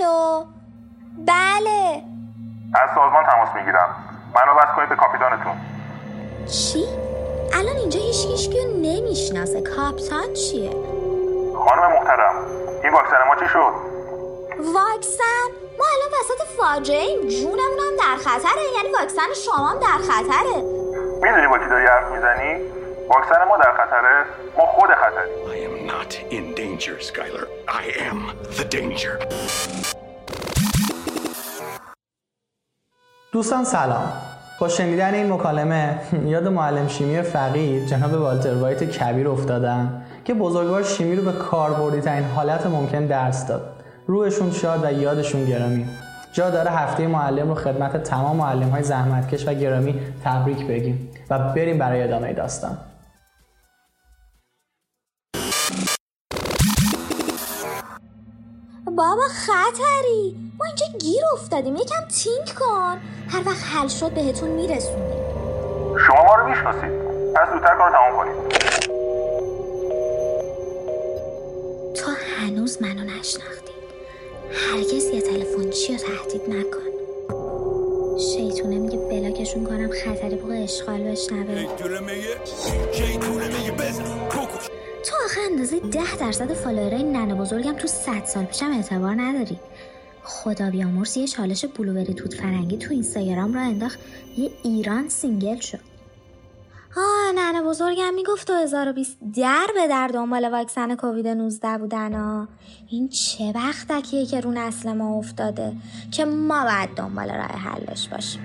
الو، بله، از سازمان تماس میگیرم، منو وصل کنید به کاپیتانتون. چی؟ الان اینجا هیچکی رو نمیشناسه، کاپیتان چیه؟ خانم محترم، این واکسن ما چی شد؟ واکسن؟ ما الان وسط فاجعه ایم، جونمون هم در خطره، یعنی واکسن شما هم در خطره. میدونی با کی داری حرف میزنی؟ واکسن ما در خطره، ما خود خطریم. I am not in danger, Skyler. I am the danger. دوستان سلام. با شنیدن این مکالمه یاد معلم شیمی فقید جناب والتر وایت کبیر افتادم که بزرگوار شیمی رو به کاربردی‌ترین حالت ممکن درس داد. روحشون شاد و یادشون گرامی. جا داره هفته معلم رو خدمت تمام معلم‌های زحمتکش و گرامی تبریک بگیم و بریم برای ادامه داستان. بابا خطری، ما اینجا گیر افتادیم، یکم تینک کن، هر وقت حل شد بهتون میرسونیم. شما ما رو میشناسید، پس زودتر کارو تمام کنید. تو هنوز منو نشناختی، هرگز یه تلفن چی رو تهدید نکن. شیطونه میگه بلاکشون کنم خطری بوق اشغال بشنوه. تو آخه اندازه 10% فالوورای ننه بزرگم تو 100 سال پیشم اعتبار نداری. خدا بیامرز یه چالش بلوبری توت فرنگی تو اینستاگرام را انداخت، یه ایران سینگل شد. ننه بزرگم میگفت 2020 در به در دنبال واکسن کووید 19 بودن ها. این چه وقتکیه که رو نسل ما افتاده که ما باید دنبال راه حلش باشیم.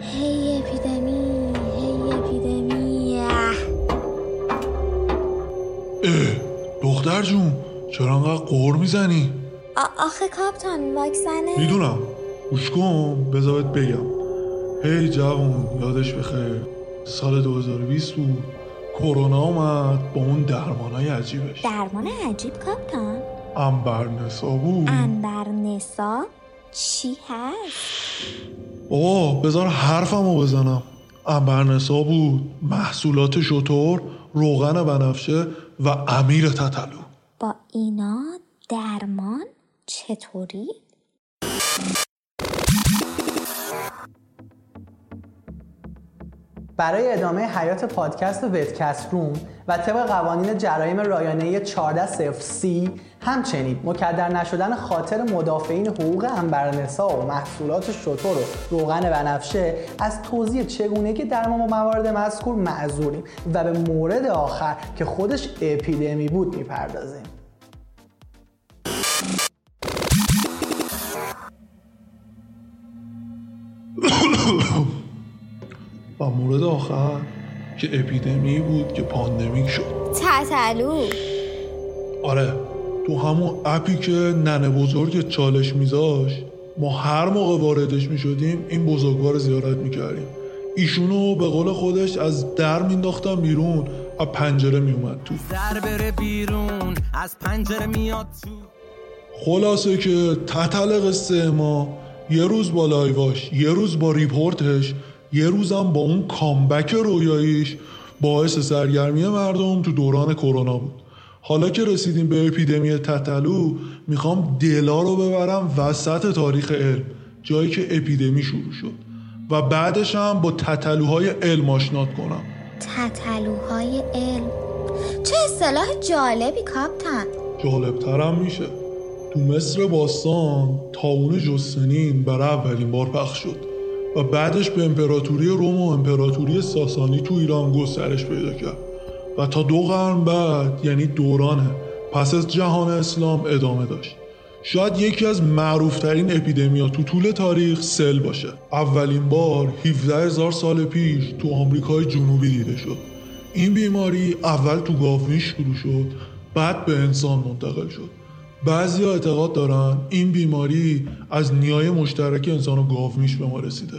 هی اپیدمی، هی اپیدمی. دختر جون چرا انقدر قهر میزنی؟ آخه کاپتان واکسنه. میدونم، گوش کن بذارت بگم. هی جوون یادش بخیر، سال 2020 بود، کرونا اومد با اون درمانای عجیبش. درمان عجیب کاپتان؟ عنبرنسا بود. عنبرنسا چی هست؟ بذار حرفمو بزنم. عنبرنسا بود، محصولات شتر، روغن بنفشه و امیر تتلو. با اینا درمان چطوری؟ برای ادامه حیات پادکست ویدکست روم و طبق قوانین جرایم رایانه‌ای 14C همچنین مکدر نشدن خاطر مدافعین حقوق عنبرنسا و محصولات شتر و روغن بنفشه از توضیح چگونگی درمان و موارد مذکور معذوریم و به مورد آخر که خودش اپیدمی بود میپردازیم. و مورد آخر که اپیدمی بود که پاندمیک شد. تتلو. آره، تو همون اپی که ننه بزرگ چالش میذاش، ما هر موقع واردش میشدیم این بزرگوار زیارت میکردیم. ایشونو به قول خودش از در مینداختن بیرون، از پنجره میومد تو. در بره بیرون، از پنجره میاد تو. خلاصه که تتل قصه ما یه روز با لایواش، یه روز با ریپورتش، یه روزم با اون کامبک رویاییش باعث سرگرمی مردم تو دوران کرونا بود. حالا که رسیدیم به اپیدمی تتلو، میخوام دلا رو ببرم وسط تاریخ علم، جایی که اپیدمی شروع شد و بعدش هم با تتلوهای علم آشنات کنم. تتلوهای علم چه اصطلاح جالبی کاپتان. جالبترم میشه تو مصر باستان طاعون جسنین برای اولین بار پخش شد و بعدش به امپراتوری روم و امپراتوری ساسانی تو ایران گسترش پیدا کرد و تا 2 قرن بعد، یعنی دوران پس از جهان اسلام، ادامه داشت. شاید یکی از معروفترین اپیدمیا تو طول تاریخ سل باشه. اولین بار 17,000 سال پیش تو آمریکای جنوبی دیده شد. این بیماری اول تو گاومیش شروع شد، بعد به انسان منتقل شد. بعضیا اعتقاد دارن این بیماری از نیای مشترک انسان و گاومیش به ما رسیده.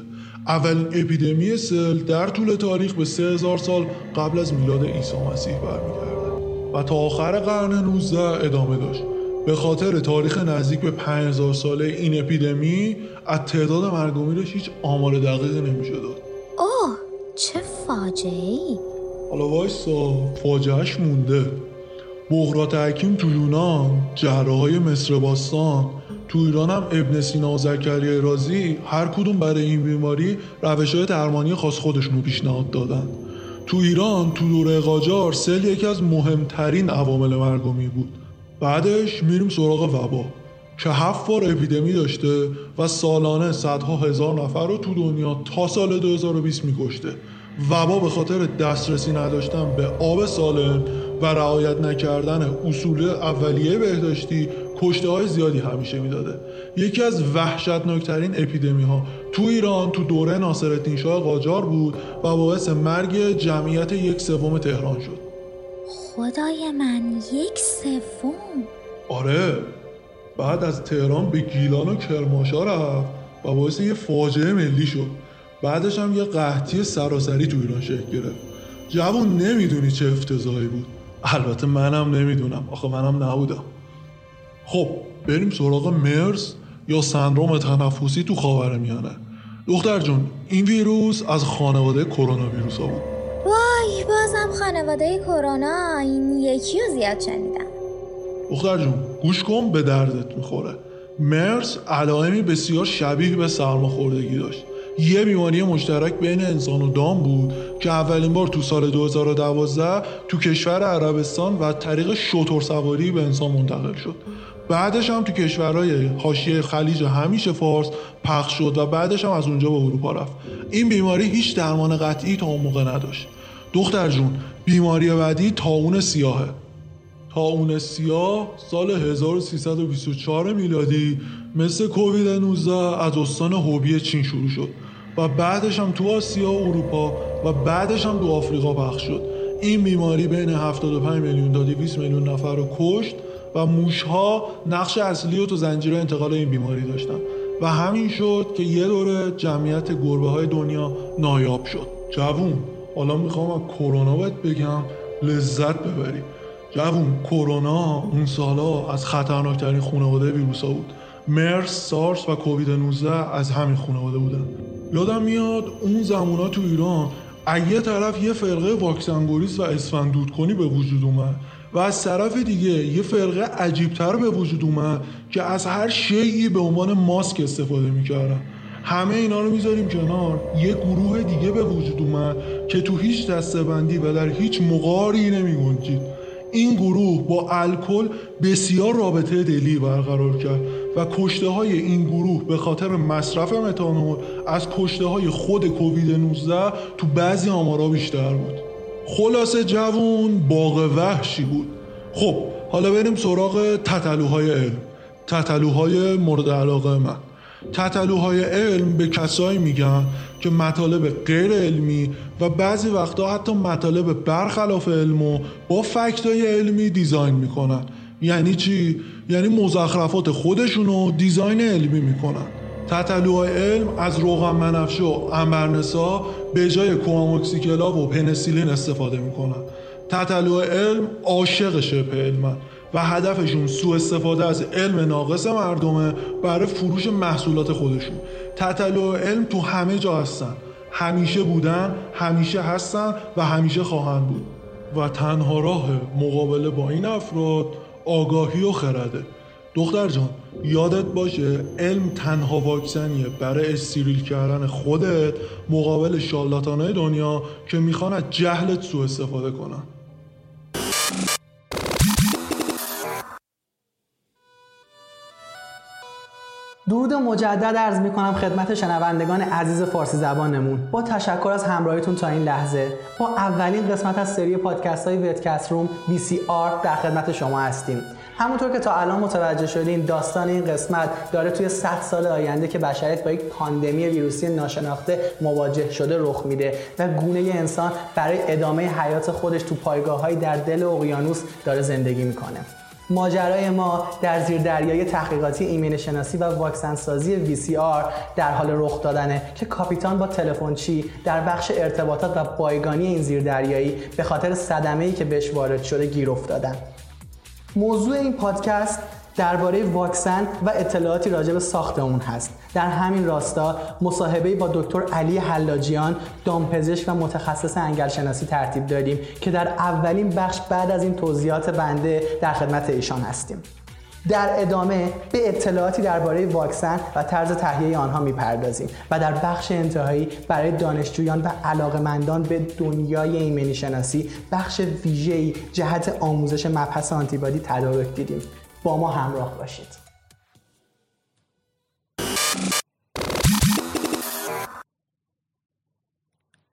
اولین اپیدمی سل در طول تاریخ به 3000 سال قبل از میلاد عیسی مسیح برمیگرده و تا آخر قرن 19 ادامه داشت. به خاطر تاریخ نزدیک به 5000 ساله این اپیدمی، از تعداد مرگ و میرش هیچ آمار دقیقی نمیشه داد. چه فاجعه‌ای. حالا وایسا، فاجعهش مونده. بغرات حکیم تو یونان، جراحای مصر باستان، تو ایران هم ابن سینا و زکریا رازی هر کدوم برای این بیماری روش‌های درمانی خاص خودشون رو پیشنهاد دادن. تو ایران تو دوره قاجار سل یکی از مهمترین عوامل مرگومی بود. بعدش میریم سراغ وبا که 7 بار اپیدمی داشته و سالانه صدها هزار نفر رو تو دنیا تا سال 2020 می‌کشته. وبا به خاطر دسترسی نداشتن به آب سالم و رعایت نکردن اصول اولیه بهداشتی کشته‌های زیادی همیشه میداده. یکی از وحشتناکترین اپیدمی‌ها تو ایران تو دوره ناصرالدین شاه قاجار بود و باعث مرگ جمعیت 1/3 تهران شد. خدای من 1/3؟ آره، بعد از تهران به گیلان و کرمانشاه رفت و باعث یه فاجعه ملی شد. بعدش هم یه قحطی سراسری تو ایران شکل گرفت. جوون نمیدونی چه افتضاحی بود. البته منم نمیدونم، آخه منم نبودم. خب بریم سراغ مرز یا سندرم تنفسی تو خاورمیانه. دختر جون، این ویروس از خانواده کرونا ویروس ها بود. وای، بازم خانواده کرونا، این یکی رو زیاد شنیدم. دختر جون گوش کن، به دردت میخوره. مرز علائمی بسیار شبیه به سرماخوردگی داشت. یه بیماری مشترک بین انسان و دام بود که اولین بار تو سال 2012 تو کشور عربستان و طریق شترسواری به انسان منتقل شد. بعدش هم تو کشورهای حاشیه خلیج همیشه فارس پخش شد و بعدش هم از اونجا به اروپا رفت. این بیماری هیچ درمان قطعی تا اون موقع نداشت. دختر جون، بیماری بعدی طاعون سیاهه. طاعون سیاه سال 1324 میلادی مثل کووید 19 از استان هوبی چین شروع شد و بعدش هم تو آسیا و اروپا و بعدش هم تو آفریقا پخش شد. این بیماری بین 75 میلیون تا 200 میلیون نفر رو کشت و موش‌ها نقش اصلی رو تو زنجیره انتقال این بیماری داشتن و همین شد که یه دوره جمعیت گربه‌های دنیا نایاب شد. جوون، حالا میخوام از کرونا بهت بگم، لذت ببری. جوون، کرونا اون سالا از خطرناک‌ترین خانواده ویروس‌ها بود. مرس، سارس و کووید 19 از همین خانواده بودن. یادم میاد اون زمانا تو ایران از طرف یه فرقه واکسنگریز و اسفندودکنی به وجود اومد و از طرف دیگه یه فرقه عجیب‌تر به وجود اومد که از هر شیئی به عنوان ماسک استفاده می‌کردن. همه اینا رو می‌ذاریم کنار، یه گروه دیگه به وجود اومد که تو هیچ دسته‌بندی و در هیچ مقاری نمی‌گنجید. این گروه با الکل بسیار رابطه دلی برقرار کرد و کشته‌های این گروه به خاطر مصرف متانول از کشته‌های خود کووید 19 تو بعضی آمارا بیشتر بود. خلاصه جوون، باغ وحشی بود. خب حالا بریم سراغ تتلوهای علم، تتلوهای مورد علاقه من. تتلوهای علم به کسایی میگن که مطالب غیر علمی و بعضی وقتا حتی مطالب برخلاف علمو با فکتای علمی دیزاین میکنن. یعنی چی؟ یعنی مزخرفات خودشونو دیزاین علمی میکنن. تتلوهای علم از روغن بنفشه و عنبرنسا به جای کواموکسیکلاو و پنسیلین استفاده میکنن. تتلوهای علم عاشق شبه علمن و هدفشون سوء استفاده از علم ناقص مردمه برای فروش محصولات خودشون. تتلو علم تو همه جا هستن، همیشه بودن، همیشه هستن و همیشه خواهند بود و تنها راه مقابله با این افراد آگاهی و خرده. دختر جان، یادت باشه علم تنها واکسنیه برای استریل کردن خودت مقابل شالاتانای دنیا که میخوان از جهلت سوء استفاده کنن. درود مجدد عرض میکنم خدمت شنوندگان عزیز فارسی زبانمون. با تشکر از همراهیتون تا این لحظه با اولین قسمت از سری پادکست های ویدکست روم VCR در خدمت شما هستیم. همونطور که تا الان متوجه شدین، داستان این قسمت داره توی 100 سال آینده که بشریت با یک پاندمی ویروسی ناشناخته مواجه شده رخ میده و گونه انسان برای ادامه حیات خودش تو پایگاه‌های در دل اقیانوس داره زندگی میکنه. ماجرای ما در زیر دریای تحقیقاتی ایمن شناسی و واکسن سازی VCR در حال رخ دادنه که کاپیتان با تلفنچی در بخش ارتباطات و بایگانی این زیر دریایی به خاطر صدمه‌ای که بهش وارد شده گیر افتادن. موضوع این پادکست درباره واکسن و اطلاعاتی راجع به ساخت اون هست. در همین راستا مصاحبه‌ای با دکتر علی حلاجیان، دامپزشک و متخصص انگل‌شناسی ترتیب دادیم که در اولین بخش بعد از این توضیحات بنده در خدمت ایشان هستیم. در ادامه به اطلاعاتی درباره واکسن و طرز تهیه آنها میپردازیم و در بخش انتهایی برای دانشجویان و علاقه‌مندان به دنیای ایمنی شناسی بخش ویژه‌ای جهت آموزش مبحث آنتیبادی تدارک دیدیم. با ما همراه باشید.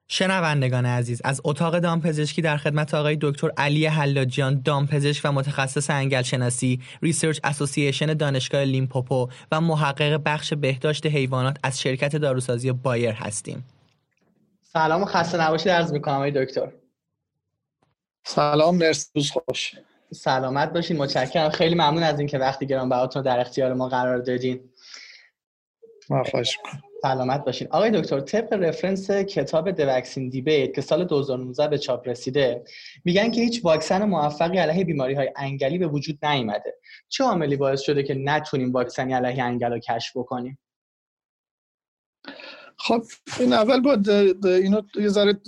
شنوندگان عزیز، از اتاق دامپزشکی در خدمت آقای دکتر علی حلاجیان، دامپزشک و متخصص انگلشناسی، ریسرچ اسوسییشن دانشگاه لیمپوپو و محقق بخش بهداشت حیوانات از شرکت داروسازی بایر هستیم. سلام و خسته نباشید عرض می‌کنم آقای دکتر. سلام، مرسی، خوش. سلامت باشین. متشکرم، خیلی ممنون از اینکه وقتی گرانبهاتون در اختیار ما قرار دادین. ما خوش می‌کنم. سلامت باشین. آقای دکتر، طبق رفرنس کتاب The Vaccine Debate که سال 2019 به چاپ رسیده، میگن که هیچ واکسن موفقی علیه بیماری‌های انگلی به وجود نیامده. چه عاملی باعث شده که نتونیم واکسنی علیه انگل رو کشف بکنیم؟ خب این اول باید اینو یه ذره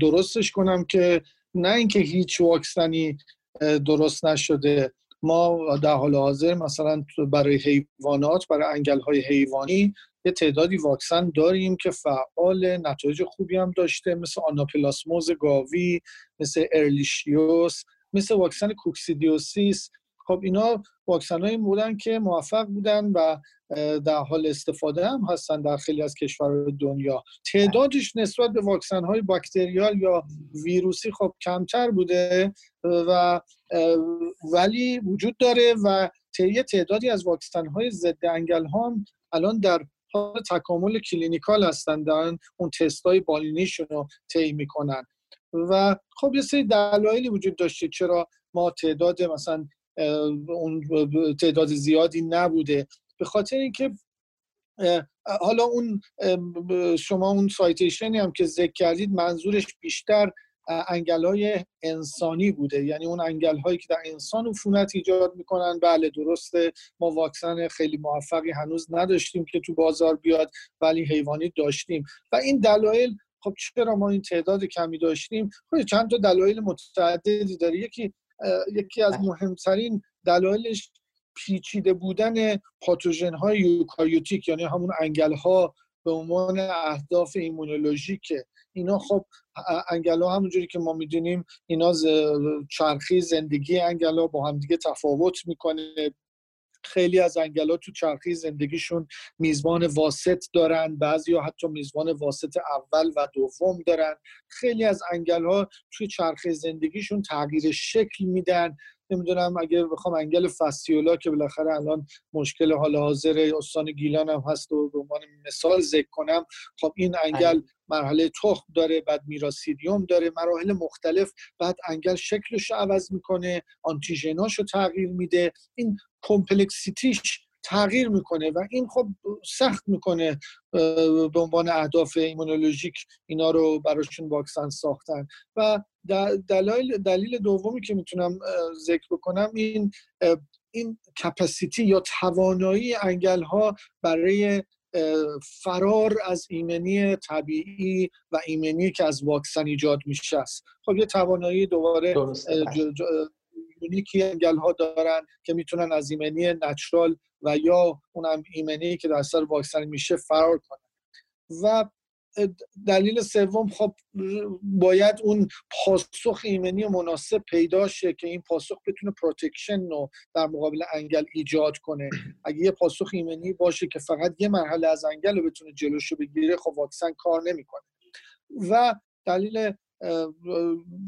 درستش کنم که نه اینکه هیچ واکسنی درست نشده. ما در حال حاضر مثلا برای حیوانات، برای انگل‌های حیوانی یه تعدادی واکسن داریم که فعال، نتایج خوبی هم داشته، مثل آناپلاسموز گاوی، مثل ارلیشیوس، مثل واکسن کوکسیدیوسیس. خب اینا واکسن‌هایی بودن که موفق بودن و در حال استفاده هم هستن در خیلی از کشورهای دنیا. تعدادش نسبت به واکسن‌های باکتریال یا ویروسی خب کمتر بوده و ولی وجود داره و تعدادی از واکسن‌های ضد انگل هم الان در حال تکامل کلینیکال هستن، دارن اون تست‌های بالینیشون رو طی می‌کنن و خب یه سری دلایلی وجود داشته چرا ما تعداد مثلا اون تعداد زیادی نبوده. به خاطر اینکه حالا اون شما اون سایتیشنی هم که ذکر کردید منظورش بیشتر انگل‌های انسانی بوده، یعنی اون انگل‌هایی که در انسان عفونت ایجاد می‌کنن. بله درسته، ما واکسن خیلی موفقی هنوز نداشتیم که تو بازار بیاد، ولی حیوانی داشتیم و این دلایل. خب چرا ما این تعداد کمی داشتیم؟ خب چند تا دلایل متعددی داره. یکی از مهمترین دلایلش پیچیده بودن پاتوژن‌های یوکاریوتیک، یعنی همون انگل‌ها به عنوان اهداف ایمونولوژیکه. اینا خب انگل‌ها همونجوری که ما می‌دونیم اینا چرخی زندگی انگل‌ها با هم دیگه تفاوت می‌کنه. خیلی از انگل‌ها تو چرخی زندگیشون میزبان واسط دارن، بعضیا حتی میزبان واسط اول و دوم دارن. خیلی از انگل‌ها تو چرخی زندگیشون تغییر شکل میدن. نمیدونم اگه بخوام انگل فسیولا که بالاخره الان مشکل حال حاضر استان گیلان هم هست و به عنوان مثال ذکر کنم، خب این انگل مرحله تخم داره، بعد میراسیدیوم داره، مراحل مختلف، بعد انگل شکلش رو عوض میکنه، آنتیژناش رو تغییر میده، این کمپلکسیتیش تغییر میکنه و این خب سخت میکنه به عنوان اهداف ایمونولوژیک اینا رو براشون واکسن ساختن. و دلیل دومی که میتونم ذکر بکنم این کپاسیتی یا توانایی انگل‌ها برای فرار از ایمنی طبیعی و ایمنی که از واکسن ایجاد میشه است. خب یه توانایی دوباره ایمنی که انگل‌ها دارن که میتونن از ایمنی نچرال و یا اونم ایمنی که در اثر واکسن میشه فرار کنن. و دلیل سوم، خب باید اون پاسخ ایمنی مناسب پیدا شه که این پاسخ بتونه پروتکشن رو در مقابل انگل ایجاد کنه. اگه یه پاسخ ایمنی باشه که فقط یه مرحله از انگل رو بتونه جلوشو بگیره، خب واکسن کار نمیکنه. و دلیل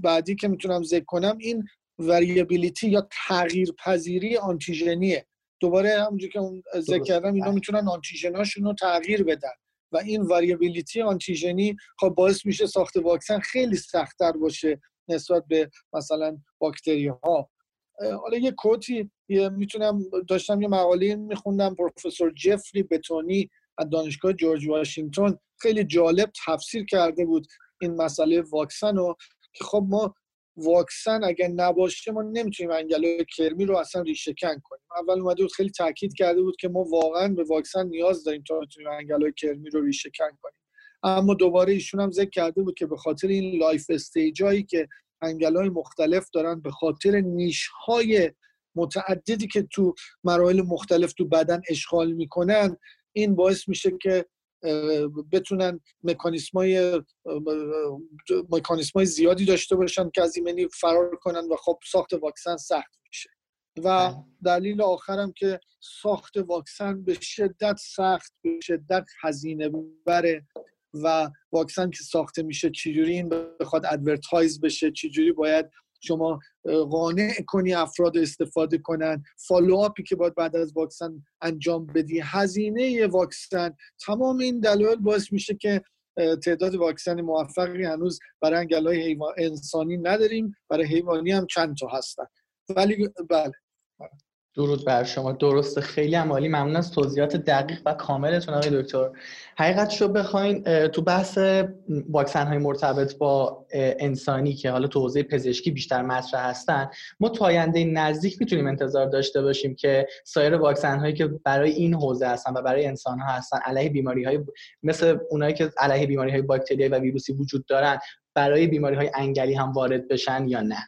بعدی که میتونم ذکر کنم این وریابیلیتی یا تغییر پذیری آنتیژنیه. دوباره همونجوری که اون ذکر کردم اینا میتونن آنتیژناشون رو تغییر بدن و این وریابیلیتی آنتیژنی خب باعث میشه ساخت واکسن خیلی سخت‌تر باشه نسبت به مثلا باکتری‌ها. حالا یه کوتی میتونم داشتم، یه مقاله میخوندم پروفسور جفری بتونی از دانشگاه جورج واشنگتن، خیلی جالب تفسیر کرده بود این مسئله واکسن رو که خب ما واکسن اگر نباشه ما نمیتونیم انگل‌های کرمی رو اصلا ریشه کن کنیم. اول اومده بود خیلی تاکید کرده بود که ما واقعا به واکسن نیاز داریم تا بتونیم انگل‌های کرمی رو ریشه کن کنیم. اما دوباره ایشون هم ذکر کرده بود که به خاطر این لایف استیجایی که انگل‌های مختلف دارن، به خاطر نیش‌های متعددی که تو مراحل مختلف تو بدن اشغال میکنن، این باعث میشه که بتونن مکانیسم‌های زیادی داشته باشن که از ایمنی فرار کنن و خب ساخت واکسن سخت میشه. و دلیل آخرم که ساخت واکسن به شدت سخت، به شدت هزینه بره و واکسن که ساخته میشه چجوری این بخواد ادورتایز بشه، چجوری باید شما قانع کنی افراد استفاده کنن، فالوآپی که باید بعد از واکسن انجام بدی، هزینه واکسن، تمام این دلایل باعث میشه که تعداد واکسن موفقی هنوز برای انگل‌های انسانی نداریم، برای حیوانی هم چند تا هستن. ولی بله، درود بر شما. درسته، خیلی هم عالی. ممنون از توضیحات دقیق و کاملتون آقای دکتر. حقیقتشو بخواین تو بحث واکسن های مرتبط با انسانی که حالا تو حوزه پزشکی بیشتر مطرح هستن، ما تا آینده نزدیک میتونیم انتظار داشته باشیم که سایر واکسن هایی که برای این حوزه هستن و برای انسان ها هستن علیه بیماری های مثل اونایی که علیه بیماری های باکتریایی و ویروسی وجود دارن برای بیماری های انگلی هم وارد بشن یا نه؟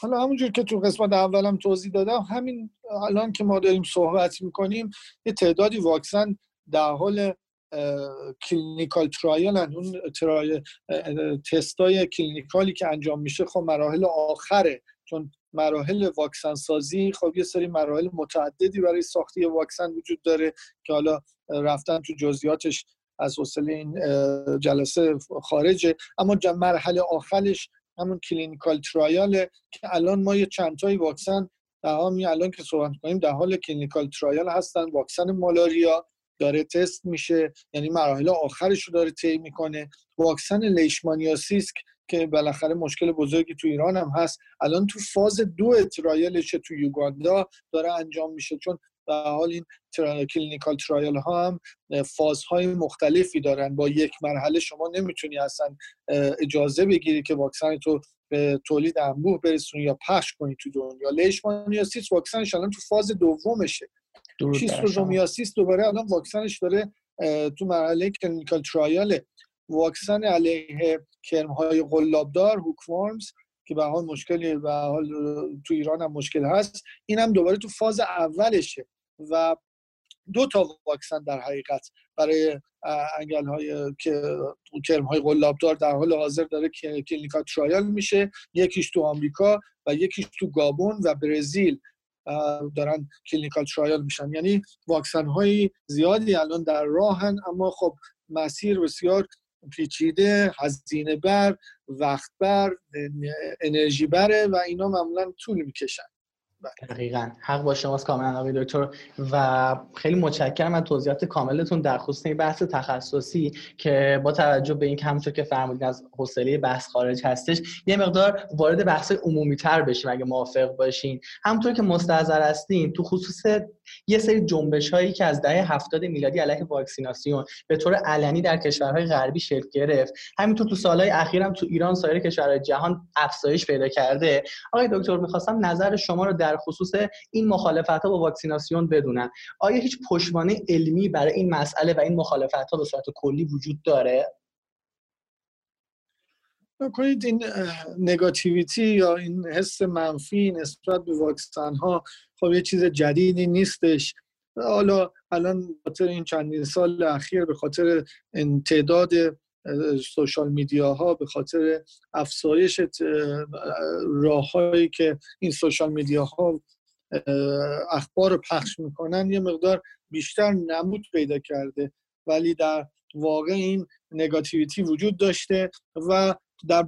حالا همونجور که تو قسمت اولم توضیح دادم، همین الان که ما داریم صحبت میکنیم یه تعدادی واکسن در حال کلینیکال ترایل هن. اون تستای کلینیکالی که انجام میشه خب مراحل آخره، چون مراحل واکسن سازی خب یه سری مراحل متعددی برای ساختی واکسن وجود داره که حالا رفتن تو جزئیاتش از حوصله این جلسه خارجه، اما مرحله آخرش همون کلینیکال ترایل که الان ما یه چند تایی واکسن الان که صحبت می‌کنیم در حال کلینیکال ترایل هستن. واکسن مالاریا داره تست میشه، یعنی مراحل آخرش رو داره طی میکنه. واکسن لیشمانیاسیس که بالاخره مشکل بزرگی تو ایران هم هست، الان تو فاز 2 ترایلش تو یوگاندا داره انجام میشه، چون در حال این کلینیکال ترایل ها هم فازهای مختلفی دارن. با یک مرحله شما نمیتونی اصلا اجازه بگیری که واکسن تو به تولید انبوه برسونی یا پخش کنی تو دنیا. لیشمانیاسیس واکسنش الان تو فاز دومشه. شیستوزومیاسیس دوباره الان واکسنش داره تو مرحله کلینیکال ترایل. واکسن علیه کرم‌های قلابدار هوکورمز که به حال مشکلی به حال تو ایران هم مشکل هست، این هم دوباره تو فاز اولشه. و 2 تا واکسن در حقیقت برای انگل‌های که کرم‌های قلابدار در حال حاضر داره که کلینیکال ترایل میشه، یکیش تو آمریکا و یکیش تو گابون و برزیل دارن کلینیکال ترایل میشن. یعنی واکسن‌های زیادی الان در راهن، اما خب مسیر بسیار پیچیده، هزینه بر، وقت بر، انرژی بره و اینا معمولا طول میکشن. دقیقاً حق با شماست کاملا آقای دکتر و خیلی متشکرم از توضیحات کاملتون در خصوص این بحث تخصصی که با توجه به این که همونطور که فرمودین از حوصله بحث خارج هستش، یه مقدار وارد بحث عمومی‌تر بشیم اگه موافق باشین. همونطور که مستحضر هستین تو خصوص یه سری جنبش‌هایی که از دهه 70 میلادی علیه واکسیناسیون به طور علنی در کشورهای غربی شکل گرفت، همینطور تو سال‌های اخیر هم تو ایران سایر کشورهای جهان افزایش پیدا کرده، آقای دکتر می‌خواستم نظر شما رو در خصوص این مخالفت‌ها با واکسیناسیون بدونم. آیا هیچ پشتوانه علمی برای این مسئله و این مخالفت‌ها به صورت کلی وجود داره؟ نکنید این نگاتیویتی یا این حس منفی نسبت به واکسن‌ها خب یه چیز جدیدی نیستش. حالا الان خاطر این چندین سال اخیر به خاطر تعداد سوشال میدیاها، به خاطر افزایش راه‌هایی که این سوشال میدیاها اخبار رو پخش میکنن یه مقدار بیشتر نمود پیدا کرده، ولی در واقع این نگاتیویتی وجود داشته و در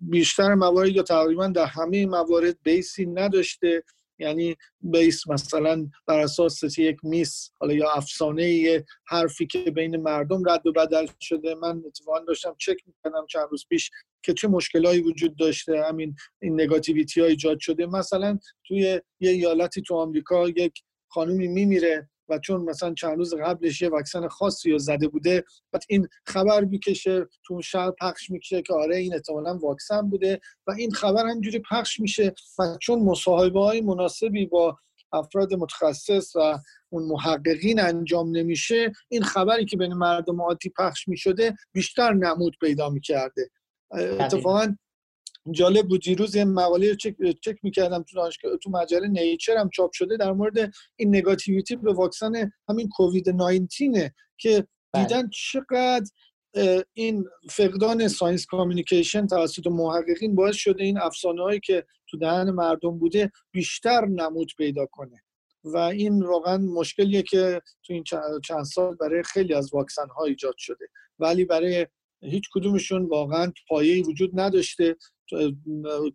بیشتر موارد یا تقریبا در همه موارد بیسی نداشته. یعنی بیس مثلا بر اساس یک میس حالا یا افسانه یه حرفی که بین مردم رد و بدل شده. من اتفاقا داشتم چک میکنم چند روز پیش که چه مشکلایی وجود داشته، همین این نگاتیویتی ها ایجاد شده. مثلا توی یه ایالتی تو آمریکا یک خانومی میمیره و چون مثلا چند روز قبلش یه واکسن خاصی رو زده بوده، بعد این خبر میکشه تو شهر، پخش میشه که آره این احتمالاً واکسن بوده و این خبر همینجوری پخش میشه و چون مصاحبه‌های مناسبی با افراد متخصص و اون محققین انجام نمیشه، این خبری که بین مردم عادی پخش میشده بیشتر نمود پیدا میکرده. اتفاقاً جالب بود دیروز یه مقاله رو چک می‌کردم تو مجله نیچر هم چاپ شده در مورد این نگاتیویتی به واکسن همین کووید 19 که دیدن چقدر این فقدان ساینس کامیونیکیشن توسط محققین باعث شده این افسانه‌هایی که تو دهن مردم بوده بیشتر نمود پیدا کنه و این واقعا مشکلیه که تو این چند سال برای خیلی از واکسن‌ها ایجاد شده ولی برای هیچ کدومشون واقعا پایه‌ای وجود نداشته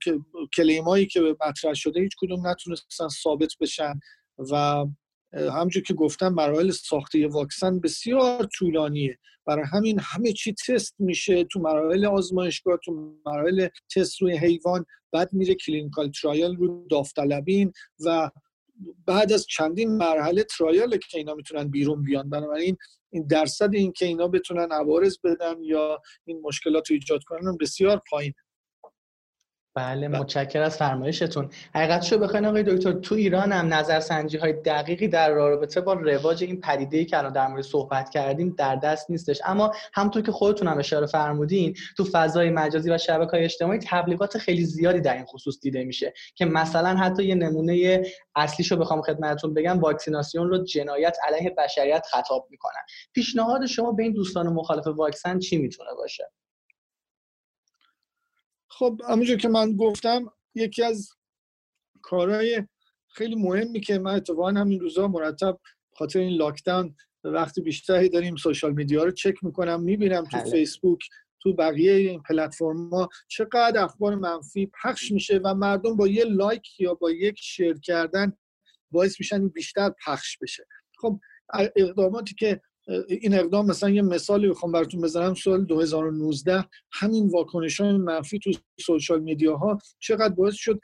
که کلیمایی که مطرح شده هیچ کدوم نتونستن ثابت بشن و همونجور که گفتم مراحل ساخته یه واکسن بسیار طولانیه برای همین همه چی تست میشه تو مراحل آزمایشگاه تو مراحل تست روی حیوان بعد میره کلینیکال ترایل رو داوطلبین و بعد از چندین مرحله ترایل که اینا میتونن بیرون بیان بنابراین این درصد این که اینا بتونن عوارض بدن یا این مشکلات رو ایجاد کنن بسیار پایین. بله متشکرم از فرمایشتون. حقیقتشو بخواید آقای دکتر تو ایران هم نظرسنجی‌های دقیقی در رابطه با رواج این پدیده‌ای که الان در مورد صحبت کردیم در دست نیستش اما همونطور که خودتون هم اشاره فرمودین تو فضای مجازی و شبکه‌های اجتماعی تبلیغات خیلی زیادی در این خصوص دیده میشه که مثلا حتی یه نمونه اصلیشو بخوام خدمتتون بگم واکسیناسیون رو جنایت علیه بشریت خطاب می‌کنن. پیشنهاد شما به این دوستان مخالف واکسن چی میتونه باشه؟ خب همونجور که من گفتم یکی از کارهای خیلی مهمی که من اتفاقاً همین روزا مرتب خاطر این لاکداون وقت بیشتری داریم سوشال میدیا رو چک میکنم میبینم تو فیسبوک تو بقیه این پلتفرما چقدر اخبار منفی پخش میشه و مردم با یه لایک یا با یک شیر کردن باعث میشن بیشتر پخش بشه. خب اقداماتی که این اقدام مثلا یه مثالی بخوام براتون بزنم سال 2019 همین واکنش‌های منفی تو سوشال میدیاها چقدر باعث شد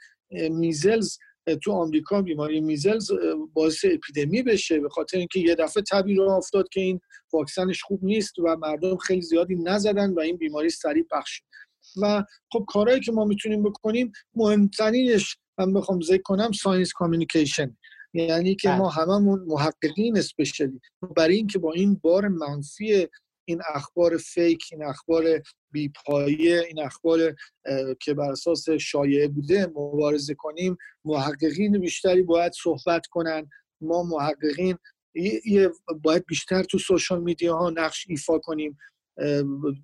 میزلز تو آمریکا بیماری میزلز باعث اپیدمی بشه به خاطر اینکه یه دفعه تبی راه افتاد که این واکسنش خوب نیست و مردم خیلی زیادی نزدن و این بیماری سریع پخش شد و خب کارهایی که ما میتونیم بکنیم مهمترینش من بخوام ذکر کنم ساینس کامیونیکیشن یعنی که ما هممون محققین اسپشیالی برای این که با این بار منفی این اخبار فیک این اخبار بی‌پایه این اخبار که بر اساس شایعه بوده مبارزه کنیم محققین بیشتری باید صحبت کنن ما محققین باید بیشتر تو سوشال میدیاها نقش ایفا کنیم.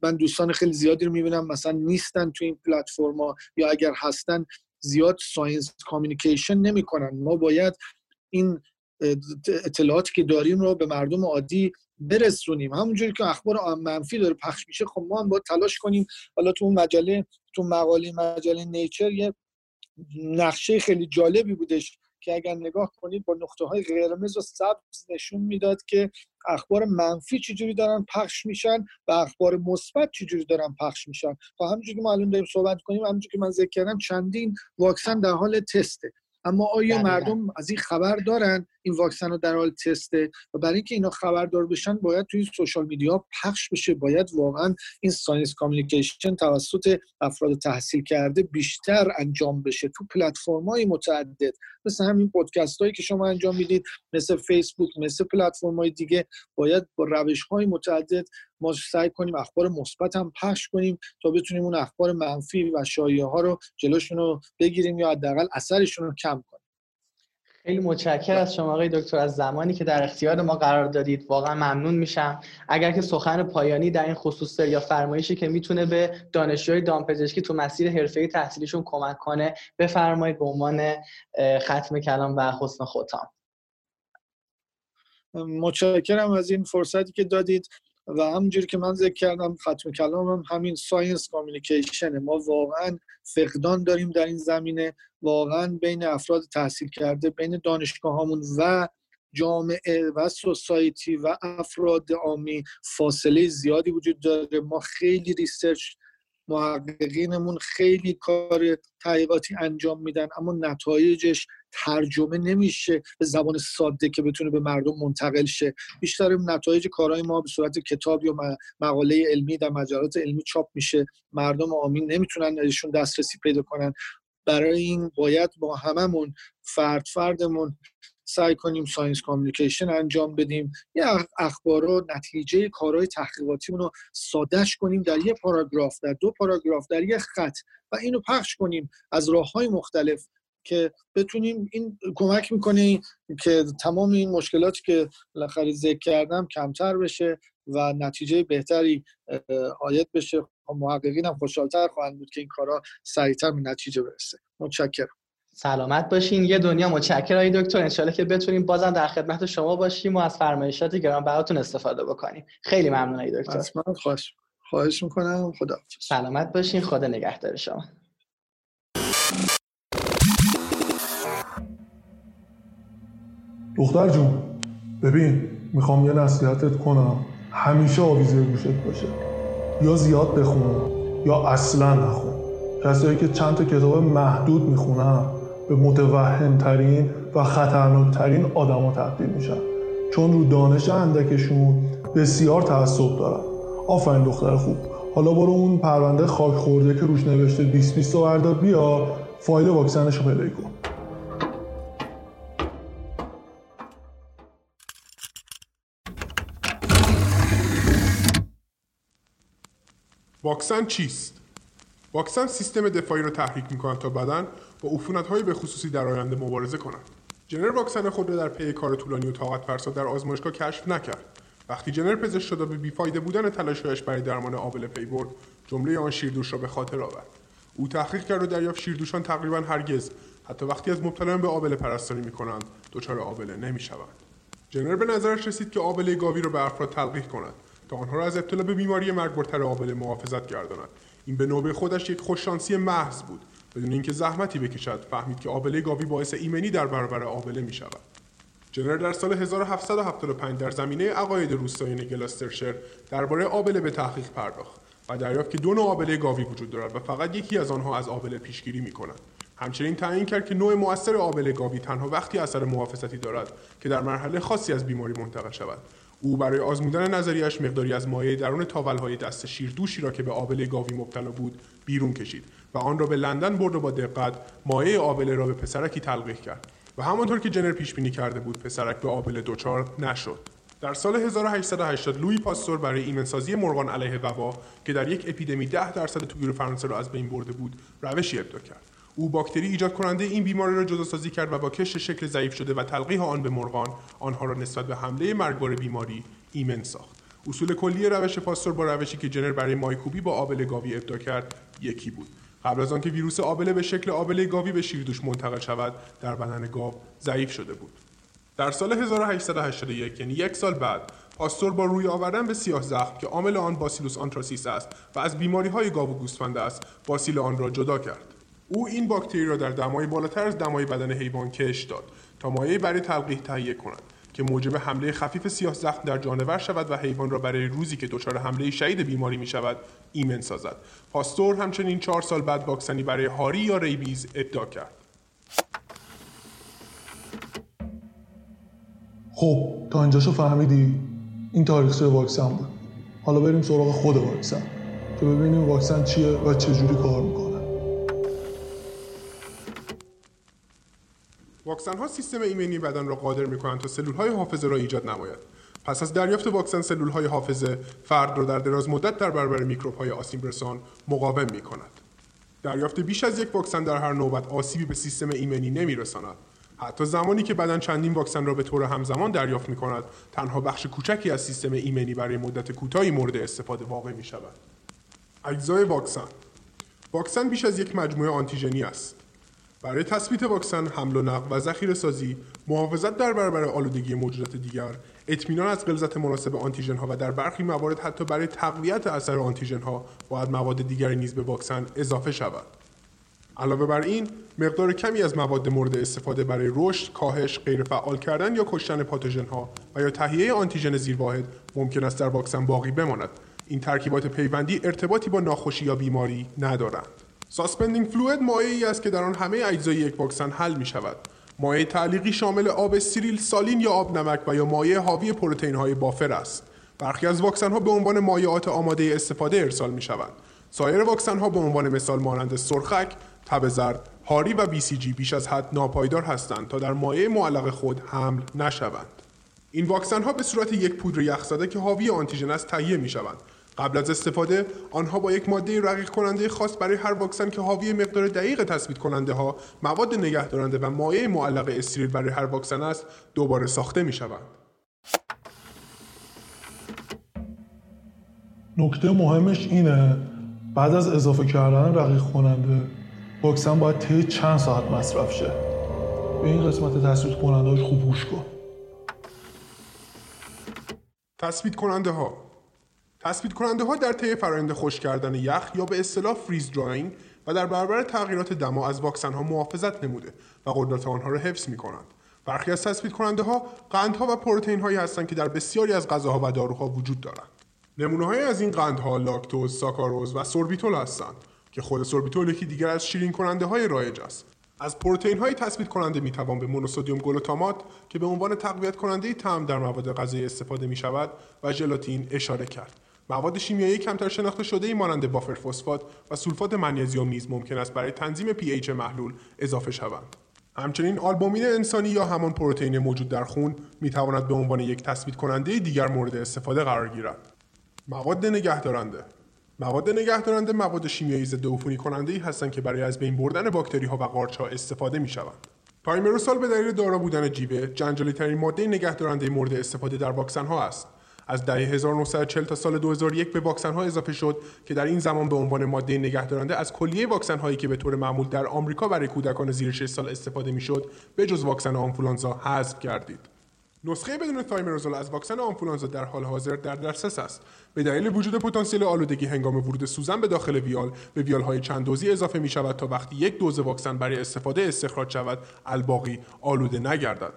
من دوستان خیلی زیادی رو میبینم مثلا نیستن تو این پلتفرما یا اگر هستن زیاد ساینس کامیونیکیشن نمیکنن. ما باید این اطلاعاتی که داریم رو به مردم عادی برسونیم همونجوری که اخبار منفی داره پخش میشه خب ما هم باید تلاش کنیم. حالا تو اون مجله تو مقاله نیچر یه نقشه خیلی جالبی بودش که اگر نگاه کنید با نقطه‌های قرمز و سبز نشون میداد که اخبار منفی چجوری دارن پخش میشن و اخبار مثبت چجوری دارن پخش میشن. خب همونجوری که ما الان داریم صحبت کنیم همونجوری که من ذکر کردم چندین واکسن در حال تسته اما آیا مردم از این خبر دارن این واکسن رو در حال تسته و برای اینکه اینا خبردار بشن باید توی سوشال میدیا پخش بشه باید واقعا این ساینس کامیونیکیشن توسط افراد تحصیل کرده بیشتر انجام بشه تو پلتفرم‌های متعدد مثل همین پادکست‌هایی که شما انجام میدید مثل فیسبوک مثل پلتفرم‌های دیگه باید با روش‌های متعدد ما سعی کنیم اخبار مثبت هم پخش کنیم تا بتونیم اون اخبار منفی و شایعه‌ها رو جلوشون رو بگیریم یا حداقل اثرشون رو کم کنیم. خیلی متشکرم از شما آقای دکتر از زمانی که در اختیار ما قرار دادید واقعا ممنون میشم. اگر که سخن پایانی در این خصوص یا فرمایشی که میتونه به دانشجوی دامپزشکی تو مسیر حرفه‌ای تحصیلیشون کمک کنه بفرمایید به عنوان ختم کلام و حسن ختام. متشکرم از این فرصتی که دادید و همونجوری که من ذکر کردم ختم کلامم همین ساینس کامیونیکیشن ما واقعا فقدان داریم در این زمینه واقعا بین افراد تحصیل کرده بین دانشگاهامون و جامعه و سوسایتی و افراد عامی فاصله زیادی وجود داره. ما خیلی ریسرچ محققینمون خیلی کار تحقیقاتی انجام میدن اما نتایجش ترجمه نمیشه به زبان ساده که بتونه به مردم منتقل شه. بیشتر نتایج کارهای ما به صورت کتاب یا مقاله علمی در مجلات علمی چاپ میشه مردم عامی نمیتونن ازشون دسترسی پیدا کنن. برای این باید با هممون فرد فردمون سعی کنیم ساینس کامیونیکیشن انجام بدیم یه اخبار رو نتیجه کارهای تحقیقاتیمون رو سادهش کنیم در یه پاراگراف در دو پاراگراف در یه خط و اینو پخش کنیم از راه‌های مختلف که بتونیم. این کمک میکنه که تمام این مشکلاتی که بالاخره ذکر کردم کمتر بشه و نتیجه بهتری آید بشه. محققین هم خوشحال‌تر خواهند بود که این کارا سریع‌تر به نتیجه برسه. متشکرم. سلامت باشین. یه دنیا متشکرم آقای دکتر. انشالله که بتونیم بازم در خدمت شما باشیم و از فرمایشات گران براتون استفاده بکنیم. خیلی ممنون آقای دکتر. خواهش میکنم. خداحافظ. سلامت باشین. خدا نگهدار شما. دختر جون ببین، میخوام یه نصیحتت کنم. همیشه آویزه گوشت باشه، یا زیاد بخون یا اصلا نخون. کسایی که چند تا کتاب محدود میخونن به متوهمترین و خطرناکترین آدم ها تبدیل میشن، چون رو دانش اندکشون بسیار تعصب دارن. آفرین دختر خوب، حالا برو اون پرونده خاک خورده که روش نوشته 2020 رو بردار، بیا فایل واکسنش رو پیدا کن. واکسن چیست؟ واکسن سیستم دفاعی رو تحریک می‌کند تا بدن با عفونت‌های به خصوصی در آینده مبارزه کند. جنر واکسن خود را در پی کار طولانی و طاقت فرسا در آزمایشگاه کشف نکرد. وقتی جنر پزشک شد و به بیفایده بودن تلاش‌هایش برای درمان آبله پی برد، جمله آن شیردوش را به خاطر آورد. او تحقیق کرد و دریافت شیردوشان تقریباً هرگز، حتی وقتی از مبتلایان به آبله پرستاری می‌کنند، دچار آبله نمی‌شوند. جنر به نظرش رسید که آبله گاوی را به افراد تلقیح کند تا آنها را از ابتلا به بیماری مرگبرتر آبله محافظت گرداند. این به نوبه خودش یک خوششانسی محض بود. بدون اینکه زحمتی بکشد فهمید که آبله گاوی باعث ایمنی در برابر آبله می شود. جنر در سال 1775 در زمینه عقاید روستاییان گلاسترشر درباره آبله به تحقیق پرداخت و دریافت که دو نوع آبله گاوی وجود دارد و فقط یکی از آنها از آبله پیشگیری می کند. همچنین تعیین کرد که نوع مؤثر آبله گاوی تنها وقتی اثر محافظتی دارد که در مرحله خاصی از بیماری منتقل شود. او برای آزمودن نظریه‌اش مقداری از مایع درون تاول‌های دست شیردوشی را که به آبله گاوی مبتلا بود بیرون کشید و آن را به لندن برد و با دقت مایع آبله را به پسرکی تلقیح کرد و همانطور که جنر پیش‌بینی کرده بود پسرک به آبله دچار نشد. در سال 1880 لویی پاستور برای ایمنسازی مرغان علیه وبا که در یک اپیدمی 10% تویور فرانسه را از بین برده بود، روشی ابدا کرد. او باکتری ایجاد کننده این بیماری را جداسازی کرد و با کشت شکل ضعیف شده و تلقیح آن به مرغان، آنها را نسبت به حمله مرگبار بیماری ایمن ساخت. اصول کلی روش پاستور با روشی که جنر برای مایکوبی با آبله گاوی ابدا کرد یکی بود. قبل از آنکه ویروس آبله به شکل آبله گاوی به شیردوش منتقل شود، در بدن گاو ضعیف شده بود. در سال 1881 یعنی یک سال بعد، پاستور با روی آوردن به سیاه زخم که عامل آن باسیلوس آنتراسیس است و از بیماری‌های گاو و گوسفند است، باسیل آن را جدا کرد. او این باکتری را در دمای بالاتر از دمای بدن حیوان کش داد تا مایعی برای تلقیح تهیه کند که موجب حمله خفیف سیاه زخم در جانور شود و حیوان را برای روزی که دچار حمله شدید بیماری می شود ایمن سازد. پاستور همچنین 4 سال بعد واکسنی برای هاری یا ریبیز ابداع کرد. خب تا اینجاشو فهمیدی؟ این تاریخچه واکسن بود. حالا بریم سراغ خود واکسن که ببینیم واکسن چیه و چه جوری کار میکنه. واکسن‌ها سیستم ایمنی بدن را قادر می‌کنند تا سلول‌های حافظه را ایجاد نماید. پس از دریافت واکسن، سلول‌های حافظه فرد را در دراز مدت در برابر میکروب‌های آسیب رسان مقاوم می‌کند. دریافت بیش از یک واکسن در هر نوبت آسیبی به سیستم ایمنی نمی‌رساند. حتی زمانی که بدن چندین واکسن را به طور همزمان دریافت می‌کند، تنها بخش کوچکی از سیستم ایمنی برای مدت کوتاهی مورد استفاده واقع می‌شود. اجزای واکسن. واکسن بیش از یک مجموعه آنتیژنی است. برای تثبیت واکسن، حمل و نقل و ذخیره‌سازی، محافظت در برابر آلودگی موجودات دیگر، اطمینان از غلظت مناسب آنتیژن‌ها و در برخی موارد حتی برای تقویت اثر آنتیژن‌ها باید مواد دیگری نیز به واکسن اضافه شود. علاوه بر این، مقدار کمی از مواد مورد استفاده برای رشد، کاهش، غیرفعال کردن یا کشتن پاتوژن‌ها و یا تهیه آنتیژن زیرواحد ممکن است در واکسن باقی بماند. این ترکیبات پیوندی ارتباطی با ناخوشی یا بیماری ندارند. ساسپندینگ فلوئد مایعی است که در آن همه اجزای یک واکسن حل می شود. مایع تعلیقی شامل آب سیریل، سالین یا آب نمک و یا مایع حاوی پروتئین‌های بافر است. برخی از واکسن‌ها به عنوان مایعات آماده استفاده ارسال می شوند. سایر واکسن‌ها به عنوان مثال مانند سرخک، تب زرد، هاری و BCG بیش از حد ناپایدار هستند تا در مایع معلق خود حمل نشوند. این واکسن‌ها به صورت یک پودر یخزده که حاوی آنتیژن است تهیه می شوند. قبل از استفاده آنها با یک ماده رقیق کننده خاص برای هر واکسن که حاوی مقدار دقیق تثبیت کننده ها، مواد نگهدارنده و مایع معلق استریل برای هر واکسن است، دوباره ساخته می شوند. نکته مهمش اینه بعد از اضافه کردن رقیق کننده واکسن باید طی چند ساعت مصرف شه. به این قسمت تثبیت کننده‌اش خوب گوش کن. تثبیت کننده ها در طی فرآیند خشک کردن یخ یا به اصطلاح فریز دراینگ و در برابر تغییرات دما از واکسن ها محافظت نموده و قدرت آنها را حفظ می کنند. برخی از تثبیت کننده ها قندها و پروتئین هایی هستند که در بسیاری از غذاها و داروها وجود دارند. نمونه های از این قندها لاکتوز، ساکاروز و سوربیتول هستند که خود سوربیتول یکی دیگر از شیرین کننده های رایج است. از پروتئین های تثبیت کننده می توان به مونوسودیوم گلوتامات که به عنوان تقویت کننده طعم در مواد غذایی استفاده می شود و ژلاتین اشاره کرد. مواد شیمیایی کمتر شناخته شده مانند بافر فسفات و سولفات منیزیم نیز ممکن است برای تنظیم pH محلول اضافه شوند. همچنین آلبومین انسانی یا همان پروتئین موجود در خون می تواند به عنوان یک تثبیت کننده دیگر مورد استفاده قرار گیرد. مواد نگهدارنده مواد شیمیایی ضد عفونی کننده‌ای هستند که برای از بین بردن باکتری‌ها و قارچ‌ها استفاده می‌شوند. پایمروسال به دلیل دارا بودن جیوه، جنجالی‌ترین ماده نگهدارنده مورد استفاده در واکسن‌ها است. از دهه 1940 تا سال 2001 به واکسن‌ها اضافه شد که در این زمان به عنوان ماده نگهدارنده از کلیه واکسن‌هایی که به طور معمول در آمریکا برای کودکان زیر 6 سال استفاده می‌شد، به جز واکسن آنفولانزا حذف گردید. نسخه بدون تایمروزول از واکسن آنفولانزا در حال حاضر در دسترس است. به دلیل وجود پتانسیل آلودگی هنگام ورود سوزن به داخل ویال، به ویال‌های چند دوزی اضافه می شود تا وقتی یک دوز واکسن برای استفاده استخراج شود، الباقی آلوده نگردد.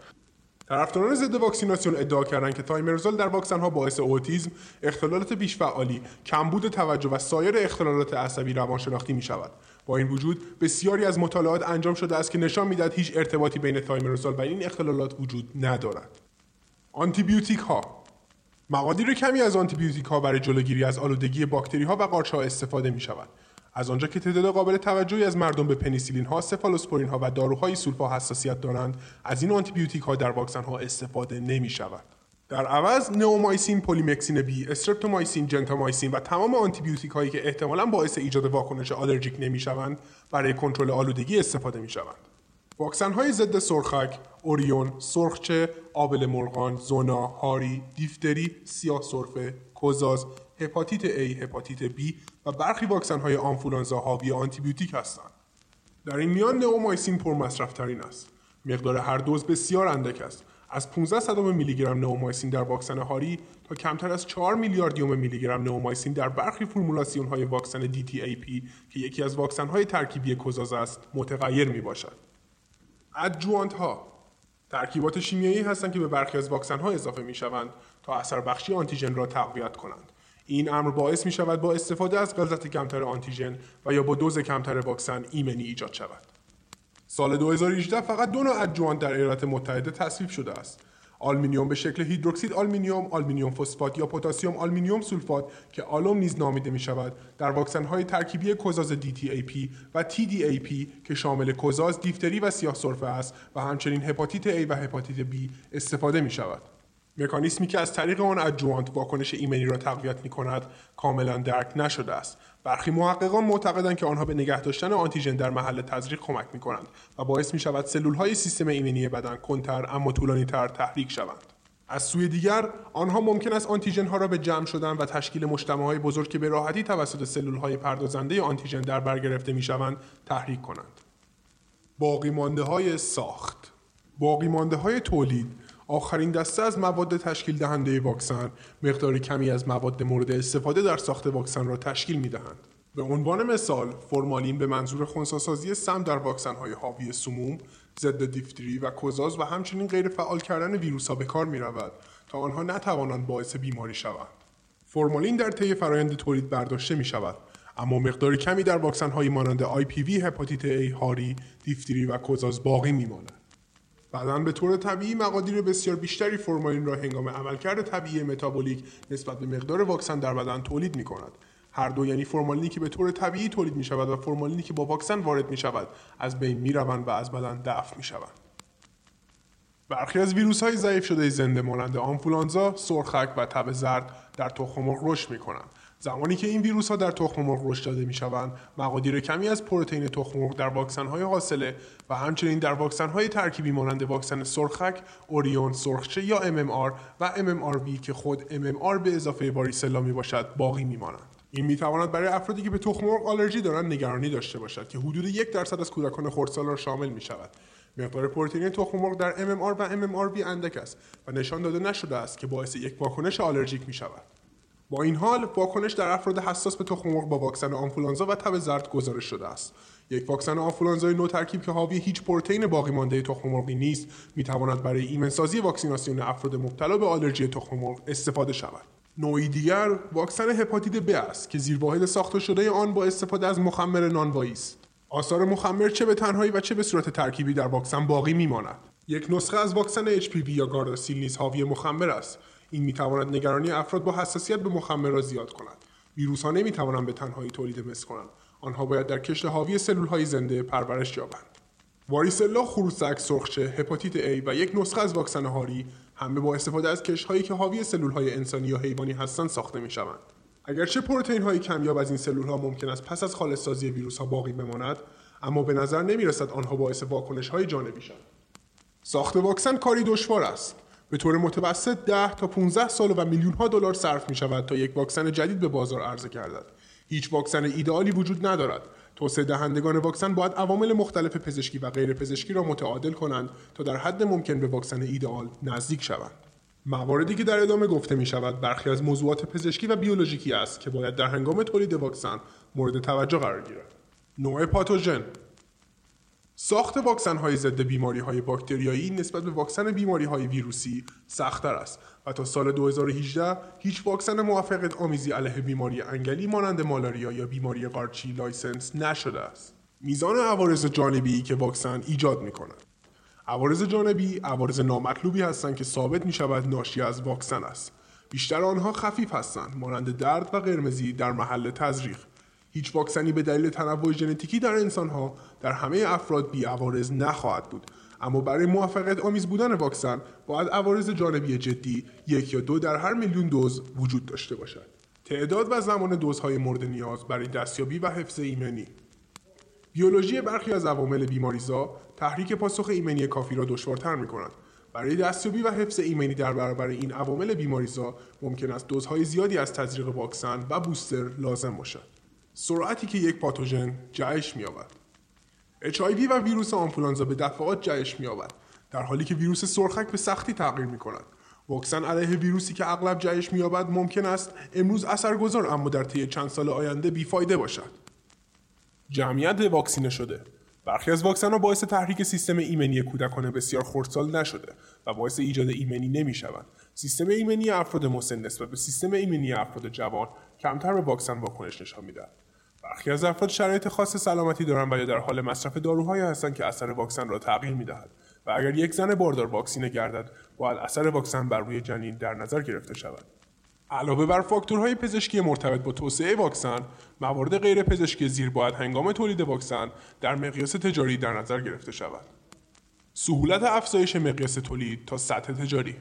طرفداران ضد واکسیناسیون ادعا کردند که تایمروزول در واکسن‌ها باعث اوتیسم، اختلالات بیش‌فعالی، کمبود توجه و سایر اختلالات عصبی روانشناختی می شود. با این وجود بسیاری از مطالعات انجام شده است که نشان می‌دهد هیچ ارتباطی بین تایمروزول و این اختلالات وجود ندارد. آنتیبیوتیک‌ها مقادیر کمی از آنتیبیوتیک‌ها برای جلوگیری از آلودگی باکتری‌ها و قارچ‌ها استفاده می‌شود. از آنجا که تعداد قابل توجهی از مردم به پنیسیلین‌ها، سفالوسپورین‌ها و داروهای سولفا حساسیت دارند، از این آنتیبیوتیک‌ها در واکسن‌ها استفاده نمی‌شود. در عوض نئومایسین، پلیمکسین بی، استرپتومایسین، جنتامایسین و تمام آنتیبیوتیک‌هایی که احتمالاً باعث ایجاد واکنش آلرژیک نمی‌شوند، برای کنترل آلودگی استفاده می‌شوند. واکسن‌های ضد سرخک، اوریون، سرخچه، آبل مرغان، زونا، هاری، دیفتری، سیاه سرفه، کوزاز، هپاتیت A، هپاتیت B و برخی واکسن‌های آنفولانزا حاوی آنتیبیوتیک هستند. در این میان نئومایسین پرمصرف‌ترین است. مقدار هر دوز بسیار اندک است. از 15 میلی گرم نئومایسین در واکسن هاری تا کمتر از 4 میلیاردیوم میلی گرم نئومایسین در برخی فرمولاسیون‌های واکسن DTaP که یکی از واکسن‌های ترکیبی کوزاز است، متغیر می‌باشد. ادجوانت‌ها ترکیبات شیمیایی هستند که به برخی از واکسن‌ها اضافه می‌شوند تا اثر بخشی آنتیژن را تقویت کنند. این امر باعث می‌شود با استفاده از غلظت کمتر آنتیژن و یا با دوز کمتر واکسن ایمنی ایجاد شود. سال 2018 فقط 2 نوع ادجوانت در ایالات متحده تصویب شده است. آلومینیوم به شکل هیدروکسید آلومینیوم، آلومینیوم فسفات یا پتاسیم آلومینیوم سولفات که آلوم نیز نامیده می‌شود، در واکسن‌های ترکیبی کوزاز DTaP و TDaP که شامل کوزاز، دیفتری و سیاه سرفه است و همچنین هپاتیت A و هپاتیت B استفاده می‌شود. مکانیزمی که از طریق آن ادجوانت واکنش ایمنی را تقویت می‌کند، کاملاً درک نشده است. برخی محققان معتقدند که آنها به نگه داشتن آنتیژن در محل تزریق کمک می‌کنند و باعث می‌شود سلول‌های سیستم ایمنی بدن کنتر اما طولانی‌تر تحریک شوند. از سوی دیگر، آنها ممکن است آنتیژن‌ها را به جمع شدن و تشکیل مجتمع‌های بزرگ که به راحتی توسط سلول‌های پردازنده آنتیژن در بر گرفته می‌شوند، تحریک کنند. باقی‌مانده‌های ساخت، باقی‌مانده‌های تولید، آخرین دسته از مواد تشکیل دهنده واکسن، مقدار کمی از مواد مورد استفاده در ساخت واکسن را تشکیل می‌دهند. به عنوان مثال، فرمالین به منظور خنثی‌سازی سم در واکسن‌های حاوی سموم، ضد دیفتری و کوزاز و همچنین غیر فعال کردن ویروس‌ها به کار می‌رود تا آنها نتوانند باعث بیماری شوند. فرمالین در طی فرآیند تولید برداشته می‌شود، اما مقدار کمی در واکسن‌های مانند IPV، هپاتیت A، هاری، دیفتری و کوزاز باقی می‌ماند. بعداً به طور طبیعی مقادیر بسیار بیشتری فرمالین را هنگام عملکرد طبیعی متابولیک نسبت به مقدار واکسن در بدن تولید می کند. هر دو، یعنی فرمالینی که به طور طبیعی تولید می شود و فرمالینی که با واکسن وارد می شود، از بین می روند و از بدن دفع می شوند. برخی از ویروس های ضعیف شده زنده مانند آنفولانزا، سرخک و تب زرد در تخم مرغ رشد می کنند زمانی که این ویروس‌ها در تخم مرغ رشد داده می‌شوند، مقادیر کمی از پروتئین تخم مرغ در واکسن‌های حاصله و همچنین در واکسن‌های ترکیبی مانند واکسن سرخک، اوریون، سرخچه یا MMR و MMRV که خود MMR به اضافه واریسلا میباشد باقی می‌مانند. این می‌تواند برای افرادی که به تخم مرغ آلرژی دارند نگرانی داشته باشد که حدود 1% از کودکان خردسالان شامل می‌شود. مقدار پروتئین تخم مرغ در MMR و MMRV اندک است و نشان داده نشده است که باعث یک واکنش آلرژیک می‌شود. با این حال، واکنش در افراد حساس به تخم مرغ با واکسن آنفولانزا و تب زرد گزارش شده است. یک واکسن آنفولانزای نو ترکیب که حاوی هیچ پروتئین باقی مانده تخم مرغی نیست، می‌تواند برای ایمن‌سازی واکسیناسیون افراد مبتلا به آلرژی تخم مرغ استفاده شود. نوعی دیگر واکسن هپاتیت B است که زیر واحد ساخته شده آن با استفاده از مخمر نانوایی است. آثار مخمر چه به تنهایی و چه به صورت ترکیبی در واکسن باقی می‌ماند. یک نسخه از واکسن HPV یا گارداسیل نیز حاوی مخمر است. این می‌تواند نگرانی افراد با حساسیت به مخمر را زیاد کند. ویروس‌ها نمی‌توانند به تنهایی تولید مثل کنند. آنها باید در کشت حاوی سلول‌های زنده پرورش یابند. واریسلا، خروسک، سرخچه، هپاتیت A و یک نسخه از واکسن هاری همه با استفاده از کشت‌هایی که حاوی سلول‌های انسانی یا حیوانی هستند ساخته می‌شوند. اگرچه پروتئین‌های کمیاب از این سلول‌ها ممکن است پس از خالص‌سازی ویروس‌ها باقی بماند، اما به نظر نمی‌رسد آنها باعث واکنش‌های جانبی شوند. ساخت واکسن کاری دشوار است. به طور متوسط 10 تا 15 سال و میلیون‌ها دلار صرف می‌شود تا یک واکسن جدید به بازار عرضه گردد. هیچ واکسن ایدئالی وجود ندارد. توسعه دهندگان واکسن باید عوامل مختلف پزشکی و غیر پزشکی را متعادل کنند تا در حد ممکن به واکسن ایدئال نزدیک شوند. مواردی که در ادامه گفته می شود برخی از موضوعات پزشکی و بیولوژیکی است که باید در هنگام تولید واکسن مورد توجه قرار گیرد. نوع پاتوژن. ساخت واکسن‌های ضد بیماری‌های باکتریایی نسبت به واکسن بیماری‌های ویروسی سخت‌تر است و تا سال 2018 هیچ واکسن موفقیت‌آمیزی علیه بیماری انگلی مانند مالاریا یا بیماری قارچی لایسنس نشده است. میزان عوارض جانبی که واکسن ایجاد می‌کند. عوارض جانبی عوارض نامطلوبی هستند که ثابت می‌شود ناشی از واکسن است. بیشتر آنها خفیف هستند مانند درد و قرمزی در محل تزریق. هیچ واکسنی به دلیل تنوع ژنتیکی در انسان‌ها در همه افراد بی عوارض نخواهد بود، اما برای موفقیت آمیز بودن واکسن باید عوارض جانبی جدی 1 یا 2 در هر میلیون دوز وجود داشته باشد. تعداد و زمان دوزهای مورد نیاز برای دستیابی و حفظ ایمنی. بیولوژی برخی از عوامل بیماریزا تحریک پاسخ ایمنی کافی را دشوارتر می‌کند. برای دستیابی و حفظ ایمنی در برابر این عوامل بیماریزا ممکن است دوزهای زیادی از تزریق واکسن و بوستر لازم باشد. سرعتی که یک پاتوژن جهش می‌یابد. HIV و ویروس آنفولانزا به دفعات جهش می‌یابد، در حالی که ویروس سرخک به سختی تغییر می‌کند. واکسن علیه ویروسی که اغلب جهش می‌یابد ممکن است امروز اثرگذار اما در طی چند سال آینده بی‌فایده باشد. جمعیت واکسینه شده. برخی از واکسن‌ها باعث تحریک سیستم ایمنی کودکان بسیار خردسال نشده و باعث ایجاد ایمنی نمی‌شوند. سیستم ایمنی افراد مسن نسبت به سیستم ایمنی افراد جوان کمتر به واکسن واکنش نشان می‌دهد. برخی از افراد شرایط خاص سلامتی دارند و یا در حال مصرف داروهایی هستند که اثر واکسن را تغییر می‌دهد و اگر یک زن باردار واکسینه گردد، باید اثر واکسن بر روی جنین در نظر گرفته شود. علاوه بر فاکتورهای پزشکی مرتبط با توسعه واکسن، موارد غیر پزشکی زیر باید هنگام تولید واکسن در مقیاس تجاری در نظر گرفته شود. سهولت افزایش مقیاس تولید تا سطح تجاری.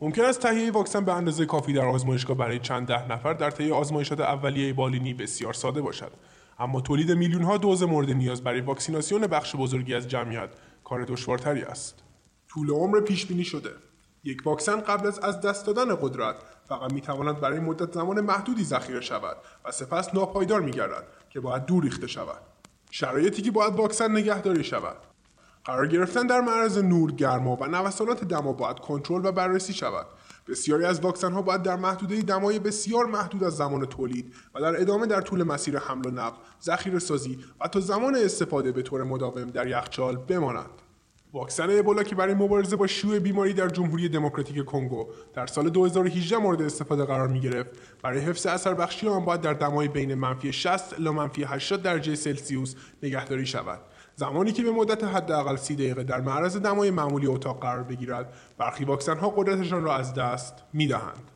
ممکن است تهیه واکسن به اندازه کافی در آزمایشگاه برای چند ده نفر در طی آزمایشات اولیه بالینی بسیار ساده باشد، اما تولید میلیون‌ها دوز مورد نیاز برای واکسیناسیون بخش بزرگی از جمعیت کار دشوارتری است. طول عمر پیش‌بینی شده. یک واکسن قبل از دست دادن قدرت فقط می‌تواند برای مدت زمان محدودی ذخیره شود و سپس ناپایدار می‌گردد که باید دور ریخته شود. شرایطی که باید واکسن نگهداری شود. قرار گرفتن در معرض نور، گرما و نوسانات دما باید کنترل و بررسی شود. بسیاری از واکسن‌ها باید در محدوده دمای بسیار محدود از زمان تولید و در ادامه در طول مسیر حمل و نقل، ذخیره‌سازی و تا زمان استفاده به طور مداوم در یخچال بمانند. واکسن ابولا که برای مبارزه با شیوع بیماری در جمهوری دموکراتیک کنگو در سال 2018 مورد استفاده قرار می‌گرفت، برای حفظ اثربخشی آن باید در دمای بین -60 الی -80 درجه سلسیوس نگهداری شود. زمانی که به مدت حداقل 30 دقیقه در معرض دمای معمولی اتاق قرار بگیرد، برخی واکسن‌ها قدرتشان را از دست می‌دهند.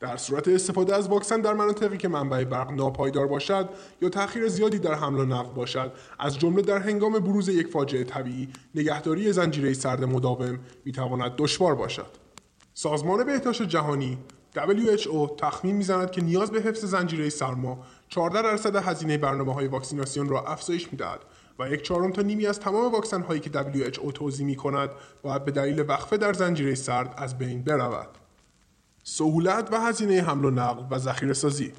در صورت استفاده از واکسن در مناطقی که منبع برق ناپایدار باشد یا تأخیر زیادی در حمل و نقل باشد، از جمله در هنگام بروز یک فاجعه طبیعی، نگهداری زنجیره سرد مداوم می‌تواند دشوار باشد. سازمان بهداشت جهانی WHO تخمین می‌زند که نیاز به حفظ زنجیره سرما 14% هزینه برنامه‌های واکسیناسیون را افزایش می‌دهد و 1/4 تا نیمی از تمام واکسن‌هایی که WHO توزیع می‌کند باید به دلیل وقفه در زنجیره سرد از بین برود. سهولت و هزینه حمل و نقل و ذخیره‌سازی.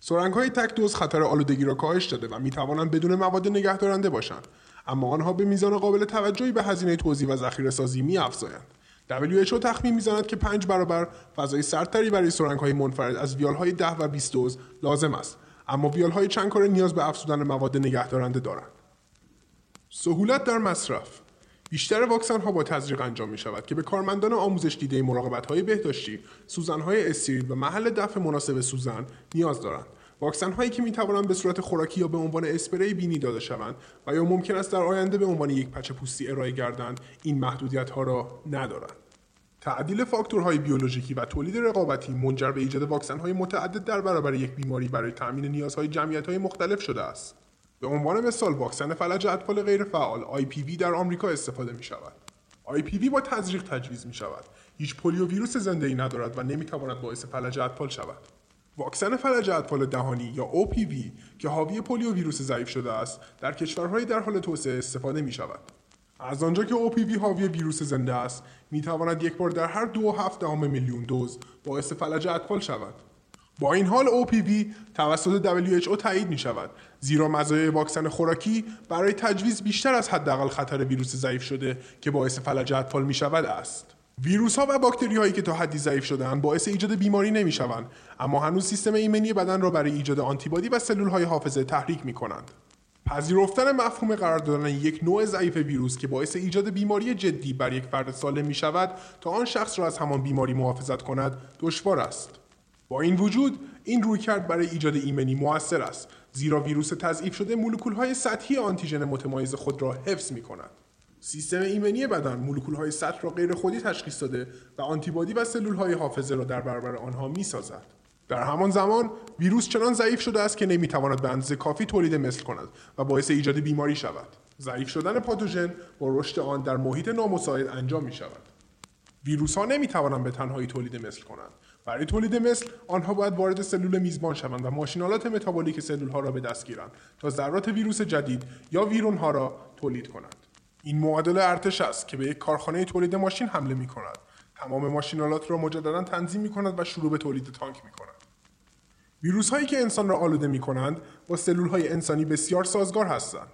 سرنگ‌های تک‌دوز خطر آلودگی را کاهش داده و می‌توانند بدون مواد نگهدارنده باشند، اما آنها به میزان قابل توجهی به هزینه توزیع و ذخیره‌سازی می‌افزایند. WHO تخمین می‌زند که 5 برابر فضای سردتری برای سرنگ‌های منفرد از ویال‌های 10 و 20 دوز لازم است، اما ویال‌های چندکاره نیاز به افزودن مواد نگهدارنده دارند. سهولت در مصرف. بیشتر واکسن‌ها با تزریق انجام می‌شود که به کارمندان آموزش دیده مراقبت‌های بهداشتی، سوزن‌های استریل و محل دفع مناسب سوزن نیاز دارند. واکسن‌هایی که می‌توانند به صورت خوراکی یا به عنوان اسپری بینی داده شوند و یا ممکن است در آینده به عنوان یک پچ پوستی ارائه گردند، این محدودیت‌ها را ندارند. تعدیل فاکتورهای بیولوژیکی و تولید رقابتی منجر به ایجاد واکسن‌های متعدد در برابر یک بیماری برای تأمین نیازهای جمعیت‌های مختلف شده است. به عنوان مثال واکسن فلج اطفال غیرفعال IPV در آمریکا استفاده می‌شود. IPV با تزریق تجویز می‌شود. هیچ پلیو ویروس زنده‌ای ندارد و نمی‌تواند باعث فلج اطفال شود. واکسن فلج اطفال دهانی یا OPV که حاوی پلیو ویروس ضعیف شده است در کشورهای در حال توسعه استفاده می شود. از آنجا که OPV حاوی ویروس زنده است می تواند یک بار در هر 2.7 میلیون دوز باعث فلج اطفال شود. با این حال OPV توسط WHO تایید می شود، زیرا مزایای واکسن خوراکی برای تجویز بیشتر از حداقل خطر ویروس ضعیف شده که باعث فلج اطفال می شود است. ویروس‌ها و باکتری‌هایی که تا حدی ضعیف شده‌اند باعث ایجاد بیماری نمی‌شوند، اما هنوز سیستم ایمنی بدن را برای ایجاد آنتیبادی و سلول‌های حافظه تحریک می‌کنند. پذیرفتن مفهوم قرار دادن یک نوع ضعیف ویروس که باعث ایجاد بیماری جدی بر یک فرد سالم می‌شود تا آن شخص را از همان بیماری محافظت کند، دشوار است. با این وجود، این رویکرد برای ایجاد ایمنی مؤثر است، زیرا ویروس تضعیف شده مولکول‌های سطحی آنتیژن متمایز خود را حفظ می‌کند. سیستم ایمنی بدن مولکول‌های سطح را غیر خودی تشخیص داده و آنتیبادی و سلول‌های حافظه را در برابر آنها می‌سازد. در همان زمان ویروس چنان ضعیف شده است که نمی‌تواند به اندازه کافی تولید مثل کند و باعث ایجاد بیماری شود. ضعیف شدن پاتوژن با رشد آن در محیط نامساعد انجام می‌شود. ویروس‌ها نمی‌توانند به تنهایی تولید مثل کنند. برای تولید مثل آنها باید وارد سلول میزبان شوند و ماشینالات متابولیک سلول‌ها را به دست گیرند تا ذرات ویروس جدید یا ویرون‌ها را تولید کنند. این معادله ارتش است که به یک کارخانه تولید ماشین حمله می کند. تمام ماشینالات را مجددا تنظیم می کند و شروع به تولید تانک می کند. ویروس هایی که انسان را آلوده می کنند با سلول های انسانی بسیار سازگار هستند.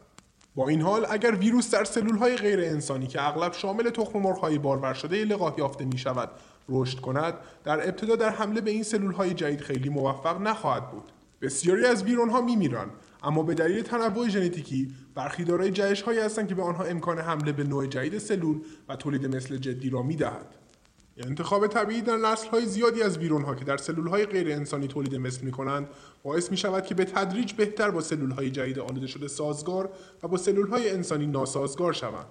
با این حال اگر ویروس در سلول های غیر انسانی که اغلب شامل تخم مرغ های بارور شده لقاح یافته می شود رشد کند، در ابتدا در حمله به این سلول های جدید خیلی موفق نخواهد بود. بسیاری از ویرون ها می میرند، اما به دلیل تنوع ژنتیکی برخی دارای جهش‌هایی هستند که به آنها امکان حمله به نوع جدید سلول و تولید مثل جدی را می‌دهد. انتخاب طبیعی در نسل‌های زیادی از ویرون‌ها که در سلول‌های غیر انسانی تولید مثل می‌کنند، باعث می‌شود که به تدریج بهتر با سلول‌های جدید آلوده شده سازگار و با سلول‌های انسانی ناسازگار شوند.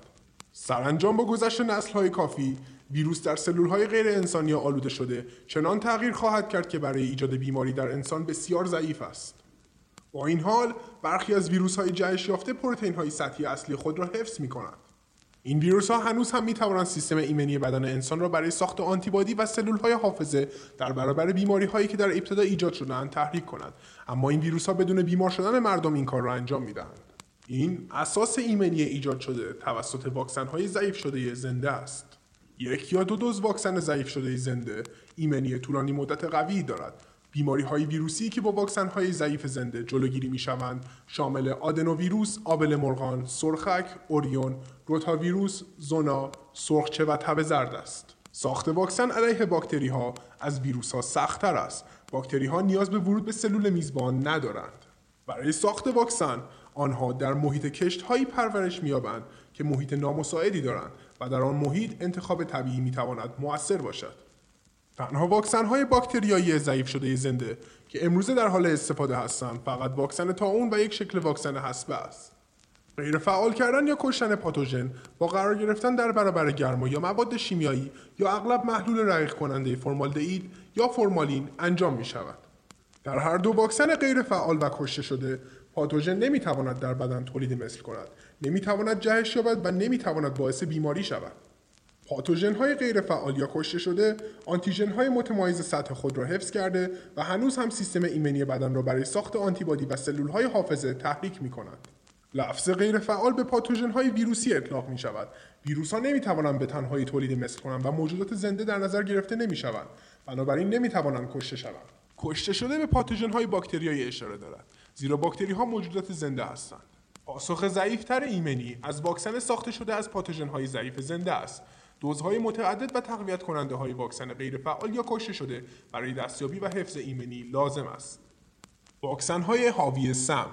سرانجام با گذشت نسل‌های کافی، ویروس در سلول‌های غیر انسانی آلوده شده چنان تغییر خواهد کرد که برای ایجاد بیماری در انسان بسیار ضعیف است. با این حال برخی از ویروس‌های جهش یافته پروتئین‌های سطحی اصلی خود را حفظ می‌کنند. این ویروس‌ها هنوز هم می‌توانند سیستم ایمنی بدن انسان را برای ساخت آنتیبادی و سلول‌های حافظه در برابر بیماری‌هایی که در ابتدا ایجاد شده‌اند تحریک کنند، اما این ویروس‌ها بدون بیمار شدن مردم این کار را انجام می‌دهند. این اساس ایمنی ایجاد شده توسط واکسن‌های ضعیف شده زنده است. یک یا دو دوز واکسن ضعیف شده زنده ایمنی طولانی مدت قوی دارد. بیماری‌های ویروسی که با واکسن‌های ضعیف زنده جلوگیری می‌شوند شامل آدنوویروس، آبل مرغان، سرخک، اوریون، روتاویروس، زونا، سرخچه و تب زرد است. ساخت واکسن علیه باکتری‌ها از ویروس‌ها سخت‌تر است. باکتری‌ها نیاز به ورود به سلول میزبان ندارند. برای ساخت واکسن آنها در محیط کشت‌هایی پرورش می‌یابند که محیط نامساعدی دارند و در آن محیط انتخاب طبیعی می‌تواند مؤثر باشد. تنها واکسن‌های باکتریایی ضعیف شده زنده که امروزه در حال استفاده هستند فقط واکسن طاعون و یک شکل واکسن حصبه است. غیر فعال کردن یا کشتن پاتوژن با قرار گرفتن در برابر گرما یا مواد شیمیایی یا اغلب محلول رقیق کننده فرمالدهید یا فرمالین انجام می‌شود. در هر دو واکسن غیر فعال و کشته شده پاتوژن نمی‌تواند در بدن تولید مثل کند، نمی‌تواند جهش یابد و نمی‌تواند باعث بیماری شود. پاتوژن‌های غیرفعال یا کشته شده آنتیژن‌های متمایز سطح خود را حفظ کرده و هنوز هم سیستم ایمنی بدن را برای ساخت آنتیبادی و سلول‌های حافظه تحریک می‌کنند. لفظ غیرفعال به پاتوژن‌های ویروسی اطلاق می‌شود. ویروس‌ها نمی‌توانند به تنهایی تولید مثل کنند و موجودات زنده در نظر گرفته نمی‌شوند، بنابراین نمی‌توانند کشته شوند. کشته شده به پاتوژن‌های باکتریایی اشاره دارد، زیرا باکتری‌ها موجودات زنده هستند. پاسخ ضعیف‌تر ایمنی از واکسن ساخته شده از پاتوژن‌های ضعیف زنده است. دوزهای متعدد و تقویت کننده های واکسن غیرفعال یا کشته شده برای دستیابی و حفظ ایمنی لازم است. واکسن های حاوی سم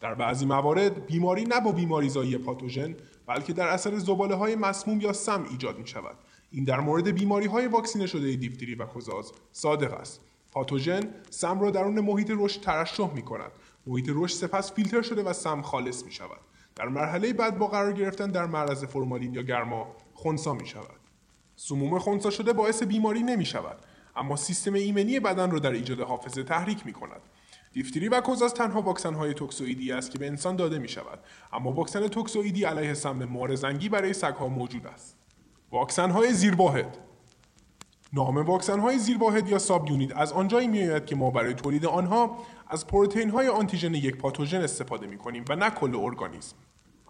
در بعضی موارد بیماری نه با بیماریزایی پاتوژن بلکه در اثر زباله های مسموم یا سم ایجاد می شود. این در مورد بیماری های واکسینه شده دیفتری و کوزاز صادق است. پاتوژن سم را درون محیط رشد ترشح می کند. محیط رشد سپس فیلتر شده و سم خالص می شود. در مرحله بعد با قرار گرفتن در معرض فرمالین یا گرما خنثی می شود. سموم خنثی شده باعث بیماری نمی شود، اما سیستم ایمنی بدن را در ایجاد حافظه تحریک می کند. دیفتری و کوزاز تنها واکسن های توکسوئیدی است که به انسان داده می شود، اما واکسن توکسوئیدی علیه سم مارزنگی برای سگ ها موجود است. واکسن های زیرواحد. نام واکسن های زیرواحد یا ساب یونیت از آنجایی می آید که ما برای تولید آنها از پروتئین های آنتیژن یک پاتوژن استفاده می کنیم و نه کل ارگانیسم.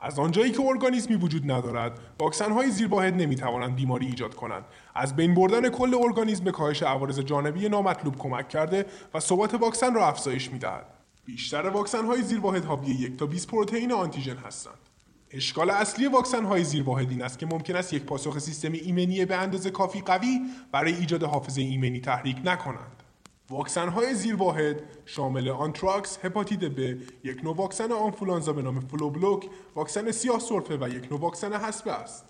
از آنجایی که ارگانیسمی وجود ندارد، واکسن‌های زیرواحد نمی‌توانند بیماری ایجاد کنند. از بین بردن کل ارگانیسم به کاهش عوارض جانبی نامطلوب کمک کرده و ثبات واکسن را افزایش می‌دهد. بیشتر واکسن‌های زیرواحد حاوی 1 تا 20 پروتئین آنتیژن هستند. اشکال اصلی واکسن‌های زیرواحد این است که ممکن است یک پاسخ سیستم ایمنی به اندازه کافی قوی برای ایجاد حافظه ایمنی تحریک نکنند. واکسن‌های زیرواحد شامل آنتراکس، هپاتیت ب، یک نوع واکسن آنفولانزا به نام فلوبلوک، واکسن سیاه سرفه و یک نوع واکسن حصبه است.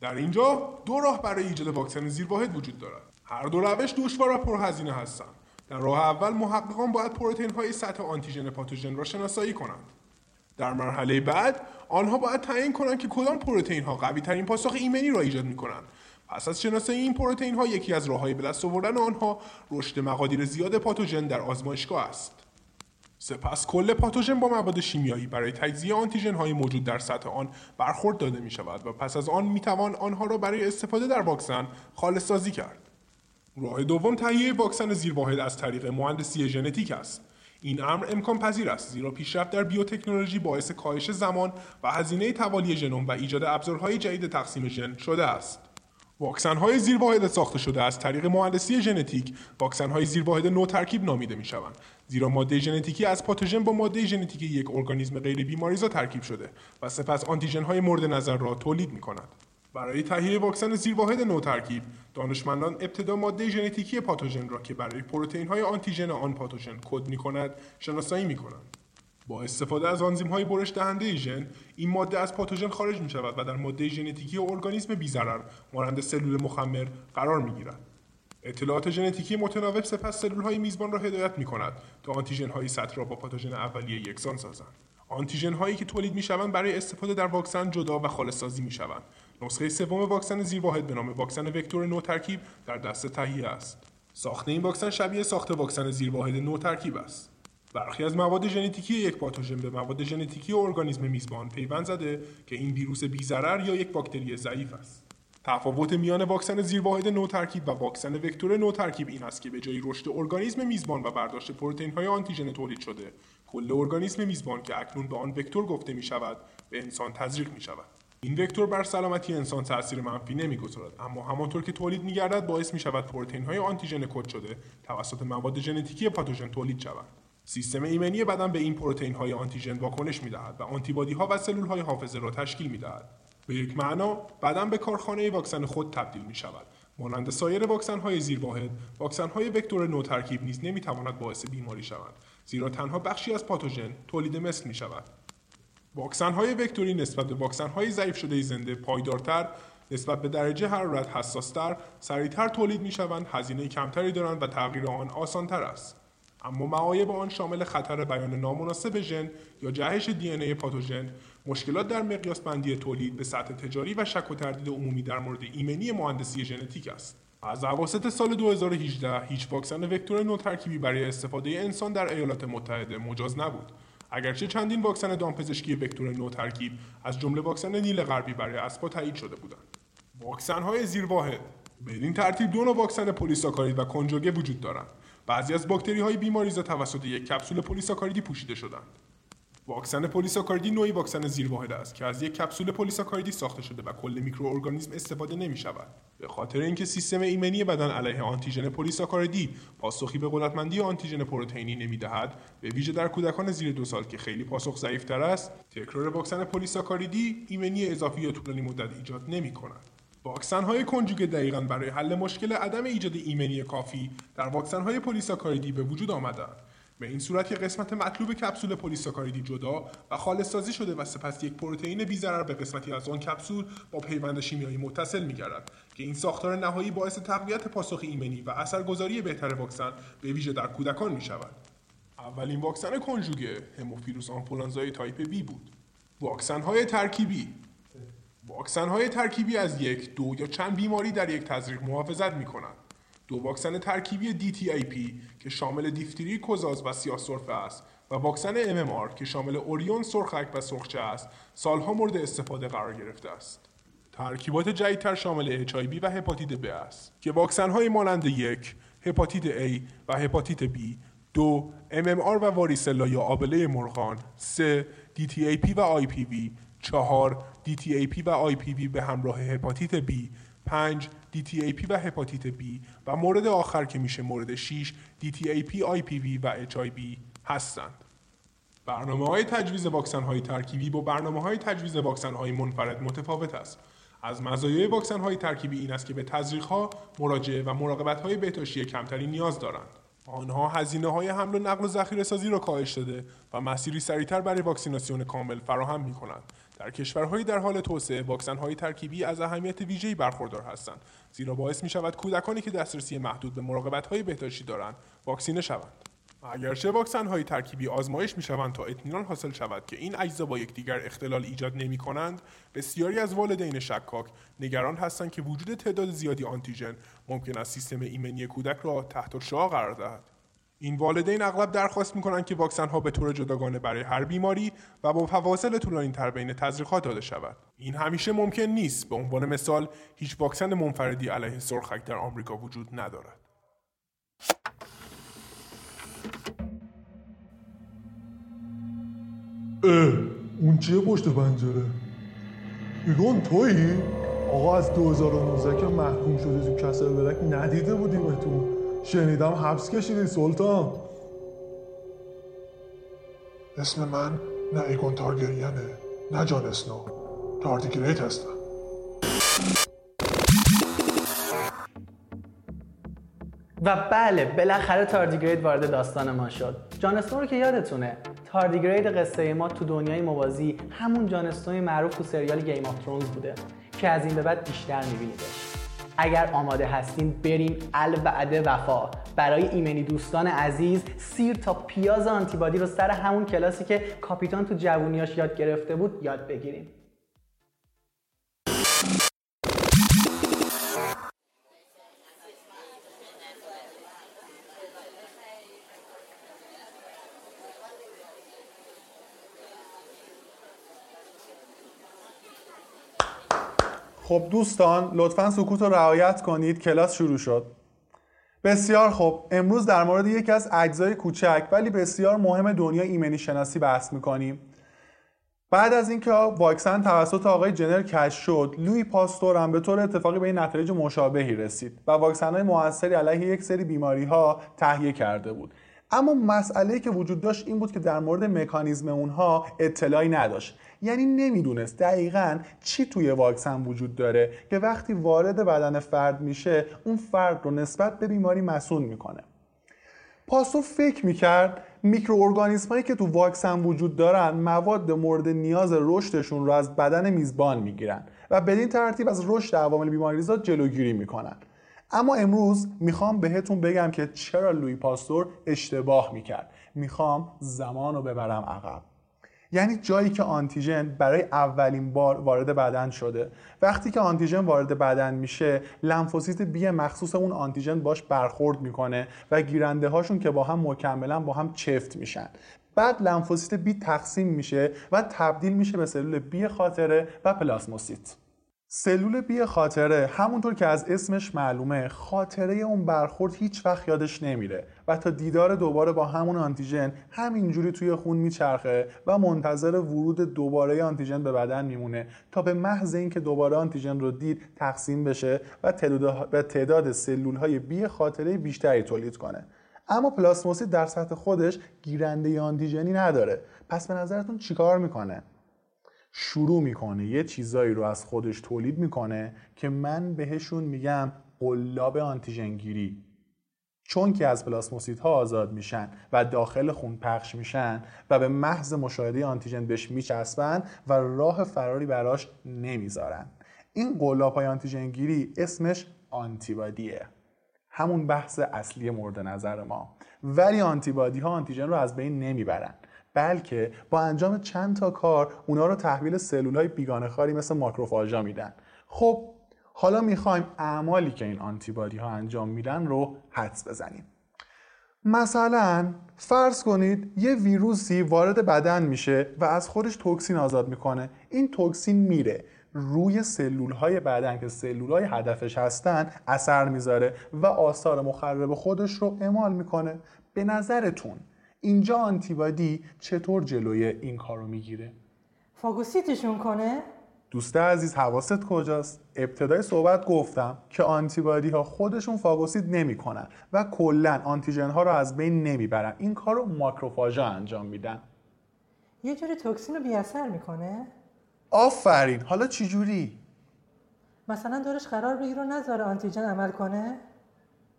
در اینجا دو راه برای ایجاد واکسن زیرواحد وجود دارد. هر دو روش دشوار و پرهزینه هستند. در راه اول محققان باید پروتئین‌های سطح آنتیژن پاتوژن را شناسایی کنند. در مرحله بعد آنها باید تعیین کنند که کدام پروتئین‌ها قوی‌ترین پاسخ ایمنی را ایجاد می‌کنند. پس از شناسایی این پروتئین ها یکی از راه‌های به دست آوردن آنها رشد مقادیر زیاد پاتوژن در آزمایشگاه است. سپس کل پاتوژن با مواد شیمیایی برای تجزیه آنتیژن های موجود در سطح آن برخورد داده می شود و پس از آن می توان آنها را برای استفاده در واکسن خالص سازی کرد. راه دوم تهیه واکسن زیرواحد از طریق مهندسی ژنتیک است. این امر امکان پذیر است زیرا پیشرفت در بیوتکنولوژی باعث کاهش زمان و هزینه توالی ژنوم و ایجاد ابزارهای جدید تقسیم ژن شده است. واکسن‌های زیرواحد ساخته شده از طریق مهندسی ژنتیک واکسن‌های زیرواحد نوترکیب نامیده می‌شوند، زیرا ماده ژنتیکی از پاتوژن با ماده ژنتیکی یک ارگانیسم غیر بیماریزا ترکیب شده و سپس آنتیژن‌های مورد نظر را تولید می‌کند. برای تهیه واکسن زیرواحد نوترکیب دانشمندان ابتدا ماده ژنتیکی پاتوژن را که برای پروتئین‌های آنتیژن آن پاتوژن کد می‌کند شناسایی می‌کنند. با استفاده از آنزیم‌های برش دهنده ژن، این ماده از پاتوژن خارج می‌شود و در ماده ژنتیکی ارگانیسم بی‌ضرر مانند سلول مخمر قرار می‌گیرد. اطلاعات ژنتیکی متناوب سپس سلول‌های میزبان را هدایت می‌کند تا آنتیژن‌های سطح را با پاتوژن اولیه یکسان سازند. آنتیژن‌هایی که تولید می‌شوند برای استفاده در واکسن جدا و خالص‌سازی می‌شوند. نسخه سوم واکسن زیرواحد به نام واکسن وکتور نوترکیب در دست تهیه است. ساخت این واکسن شبیه ساخت واکسن زیرواحد نوترکیب است. برخی از مواد ژنتیکی یک پاتوژن به مواد ژنتیکی ارگانیسم میزبان پیوند زده که این ویروس بی‌ضرر یا یک باکتری ضعیف است. تفاوت میان واکسن زیرواحد نوترکیب و واکسن وکتور نوترکیب این است که به جای رشد ارگانیسم میزبان و برداشت پروتئین‌های آنتیژن تولید شده، کل ارگانیسم میزبان که اکنون به آن وکتور گفته می‌شود، به انسان تزریق می‌شود. این وکتور بر سلامتی انسان تأثیر منفی نمی‌گذارد، اما همانطور که تولید می‌گردد باعث می‌شود پروتئین‌های آنتیژن کد شده توسط مواد ژنتیکی پاتوژن تولید شوند. سیستم ایمنی بدن به این پروتئین‌های آنتیژن واکنش می‌دهد و آنتیبادی‌ها و سلول‌های حافظه را تشکیل می‌دهد. به یک معنا بدن به کارخانه واکسن خود تبدیل می‌شود. مانند سایر واکسن‌های زیرواحد، واکسن‌های وکتور نوترکیب نیز نمی‌تواند باعث بیماری شوند، زیرا تنها بخشی از پاتوژن تولید مثل می‌شود. واکسن‌های وکتوری نسبت به واکسن‌های ضعیف شده زنده پایدارتر، نسبت به درجه حرارت حساس‌تر، سریع‌تر تولید می‌شوند، هزینه کمتری دارند و تغییر آن آسان‌تر است. اما معایب آن شامل خطر بیان نامناسب ژن یا جهش DNA پاتوژن، مشکلات در مقیاس بندی تولید به سطح تجاری و شک و تردید عمومی در مورد ایمنی مهندسی ژنتیک است. از اواسط سال 2018 هیچ واکسن وکتور نوترکیبی برای استفاده انسان در ایالات متحده مجاز نبود، اگرچه چندین واکسن دامپزشکی وکتور نوترکیب از جمله واکسن نیل غربی برای اسپا تایید شده بودند. واکسن‌های زیرواحد. به این ترتیب دو نوع واکسن پلیساکارید و کنجوگه وجود دارند. بعضی از باکتری‌های بیماریزا توسط یک کپسول پلیساکاریدی پوشیده شدند. واکسن پلیساکاریدی نوعی واکسن زیرواحد است که از یک کپسول پلیساکاریدی ساخته شده و کل میکروارگانیسم استفاده نمی‌شود. به خاطر اینکه سیستم ایمنی بدن علیه آنتیژن پلیساکاریدی پاسخی به قدرتمندی آنتیژن پروتئینی نمی‌دهد، به ویژه در کودکان زیر 2 سال که خیلی پاسخ ضعیف‌تر است، تکرار واکسن پلیساکاریدی ایمنی اضافی یا طولانی مدت ایجاد نمی‌کند. واکسن‌های کنجوگه دقیقاً برای حل مشکل عدم ایجاد ایمنی کافی در واکسن‌های پلیساکاریدی به وجود آمدند. به این صورت که قسمت مطلوب کپسول پلیساکاریدی جدا و خالص‌سازی شده و سپس یک پروتئین بی‌ضرر به قسمتی از آن کپسول با پیوند شیمیایی متصل می‌گردد که این ساختار نهایی باعث تقویت پاسخ ایمنی و اثرگذاری بهتر واکسن به ویژه در کودکان می‌شود. اولین واکسن کنجوگه هموفیروس آنفولانزای تایپ B بود. واکسن‌های ترکیبی. واکسن‌های ترکیبی از یک، دو یا چند بیماری در یک تزریق محافظت می‌کنند. دو واکسن ترکیبی DTIP که شامل دیفتری، کوزاز و سیاه سرفه است و واکسن MMR که شامل اوریون، سرخک و سرخچه است، سالها مورد استفاده قرار گرفته است. ترکیبات جدیدتر شامل HIV و هپاتیت B است که واکسن‌های مانند یک، هپاتیت A و هپاتیت B، دو، MMR و واریسلا یا آبله مرغان، سه، DTIP و IPV، 4 DTAP و IPV به همراه هپاتیت B، 5 DTAP و هپاتیت B و مورد آخر که میشه مورد 6 DTAP، IPV و HIV هستند. برنامه‌های تجویز واکسن‌های ترکیبی با برنامه‌های تجویز واکسن‌های منفرد متفاوت است. از مزایای واکسن‌های ترکیبی این است که به تزریق‌ها، مراجعه و مراقبت‌های بهداشتی کمتری نیاز دارند. آنها هزینه‌های حمل و نقل و ذخیره‌سازی را کاهش داده و مسیری سریع‌تر برای واکسیناسیون کامل فراهم می‌کنند. در کشورهای در حال توسعه، واکسن‌های ترکیبی از اهمیت ویژه‌ای برخوردار هستند، زیرا باعث می‌شود کودکانی که دسترسی محدود به مراقبت‌های بهداشتی دارند، واکسینه شوند. اگرچه واکسن‌های ترکیبی آزمایش می‌شوند تا اطمینان حاصل شود که این اجزا با یکدیگر اختلال ایجاد نمی‌کنند، بسیاری از والدین شکاک نگران هستند که وجود تعداد زیادی آنتیژن ممکن است سیستم ایمنی کودک را تحت شعاع قرار دهد. این والدین اغلب درخواست می‌کنند که واکسن‌ها به طور جداگانه برای هر بیماری و با فواصل طولانی‌تر بین تزریقات داده شود. این همیشه ممکن نیست. به عنوان مثال، هیچ واکسن منفردی علیه سرخک در آمریکا وجود ندارد. اون چیه پشت پنجره؟ میگن تویی؟ آقا از 2019 که محکوم شدی تو کسر بلک ندیده بودیمتون. شنیدم حبس کشیدی سلطان. اسم من نه ایگون تارگریانه نه جان اسنو، تاردیگریت هستم. و بله، بالاخره تاردیگریت وارد داستان ما شد. جان اسنو رو که یادتونه، تاردیگریت قصه ما تو دنیای موازی همون جان اسنوی معروف تو سریال گیم آف ترونز بوده که از این به بعد بیشتر می‌بینیدش. اگر آماده هستین بریم الوعد وفا برای ایمنی دوستان عزیز سیر تا پیاز آنتیبادی رو سر همون کلاسی که کاپیتان تو جوونیاش یاد گرفته بود یاد بگیریم. خب دوستان، لطفاً سکوت رو رعایت کنید، کلاس شروع شد. بسیار خب، امروز در مورد یکی از اجزای کوچک ولی بسیار مهم دنیا ایمنی شناسی بحث می‌کنیم. بعد از اینکه واکسن توسط آقای جنر کشف شد، لوی پاستور هم به طور اتفاقی به این نتایج مشابهی رسید و واکسن‌های موثری علیه یک سری بیماری‌ها تهیه کرده بود. اما مسئله‌ای که وجود داشت این بود که در مورد مکانیزم اونها اطلاعی نداشت. یعنی نمیدونست دقیقاً چی توی واکسن وجود داره که وقتی وارد بدن فرد میشه اون فرد رو نسبت به بیماری مسئول میکنه. پاستور فکر میکرد میکروارگانیسمایی که تو واکسن وجود دارن مواد مورد نیاز رشدشون رو از بدن میزبان میگیرن و بدین ترتیب از رشد عوامل بیماریزا جلوگیری میکنن. اما امروز میخوام بهتون بگم که چرا لوی پاستور اشتباه میکرد. میخوام زمان رو ببرم عقب. یعنی جایی که آنتیژن برای اولین بار وارد بدن شده. وقتی که آنتیژن وارد بدن میشه، لنفوسیت بی مخصوص اون آنتیژن باش برخورد میکنه و گیرنده هاشون که با هم مکملا با هم چفت میشن. بعد لنفوسیت بی تقسیم میشه و تبدیل میشه به سلول بی خاطره و پلاسموسیت. سلول بی خاطره، همونطور که از اسمش معلومه، خاطره اون برخورد هیچ وقت یادش نمیره و تا دیدار دوباره با همون آنتیژن همینجوری توی خون میچرخه و منتظر ورود دوباره آنتیژن به بدن میمونه تا به محض اینکه دوباره آنتیژن رو دید تقسیم بشه و تعداد سلول‌های بی خاطره بیشتری تولید کنه. اما پلاسموسیت در سطح خودش گیرنده آنتیژنی نداره. پس به نظرتون چیکار میکنه؟ شروع میکنه یه چیزایی رو از خودش تولید میکنه که من بهشون میگم قلاب آنتیژن گیری. چون که از پلاسموسیت ها آزاد میشن و داخل خون پخش میشن و به محض مشاهده آنتیژن بهش میچسبن و راه فراری براش نمیذارن. این قلاب های آنتیژن گیری اسمش آنتیبادیه، همون بحث اصلی مورد نظر ما. ولی آنتیبادی ها آنتیژن رو از بین نمیبرن، بلکه با انجام چند تا کار اونا رو تحویل سلول‌های بیگانه‌خواری مثل ماکروفاژا میدن. خب حالا میخوایم اعمالی که این آنتیبادی ها انجام میدن رو حدس بزنیم. مثلا فرض کنید یه ویروسی وارد بدن میشه و از خودش توکسین آزاد میکنه. این توکسین میره روی سلول‌های بدن که سلول‌های هدفش هستن اثر میذاره و آثار مخرب خودش رو اعمال میکنه. به نظرتون اینجا آنتیبادی چطور جلوی این کارو میگیره؟ فاگوسیتشون کنه؟ دوست عزیز حواست کجاست؟ ابتدای صحبت گفتم که آنتیبادی ها خودشون فاگوسیت نمیکنن و کلا آنتیژن ها رو از بین نمیبرن. این کارو ماکروفاژا انجام میدن. یه جوری توکسین رو بی اثر میکنه؟ آفرین. حالا چی جوری؟ مثلا دورش قرار بگیر و نذاره آنتیژن عمل کنه؟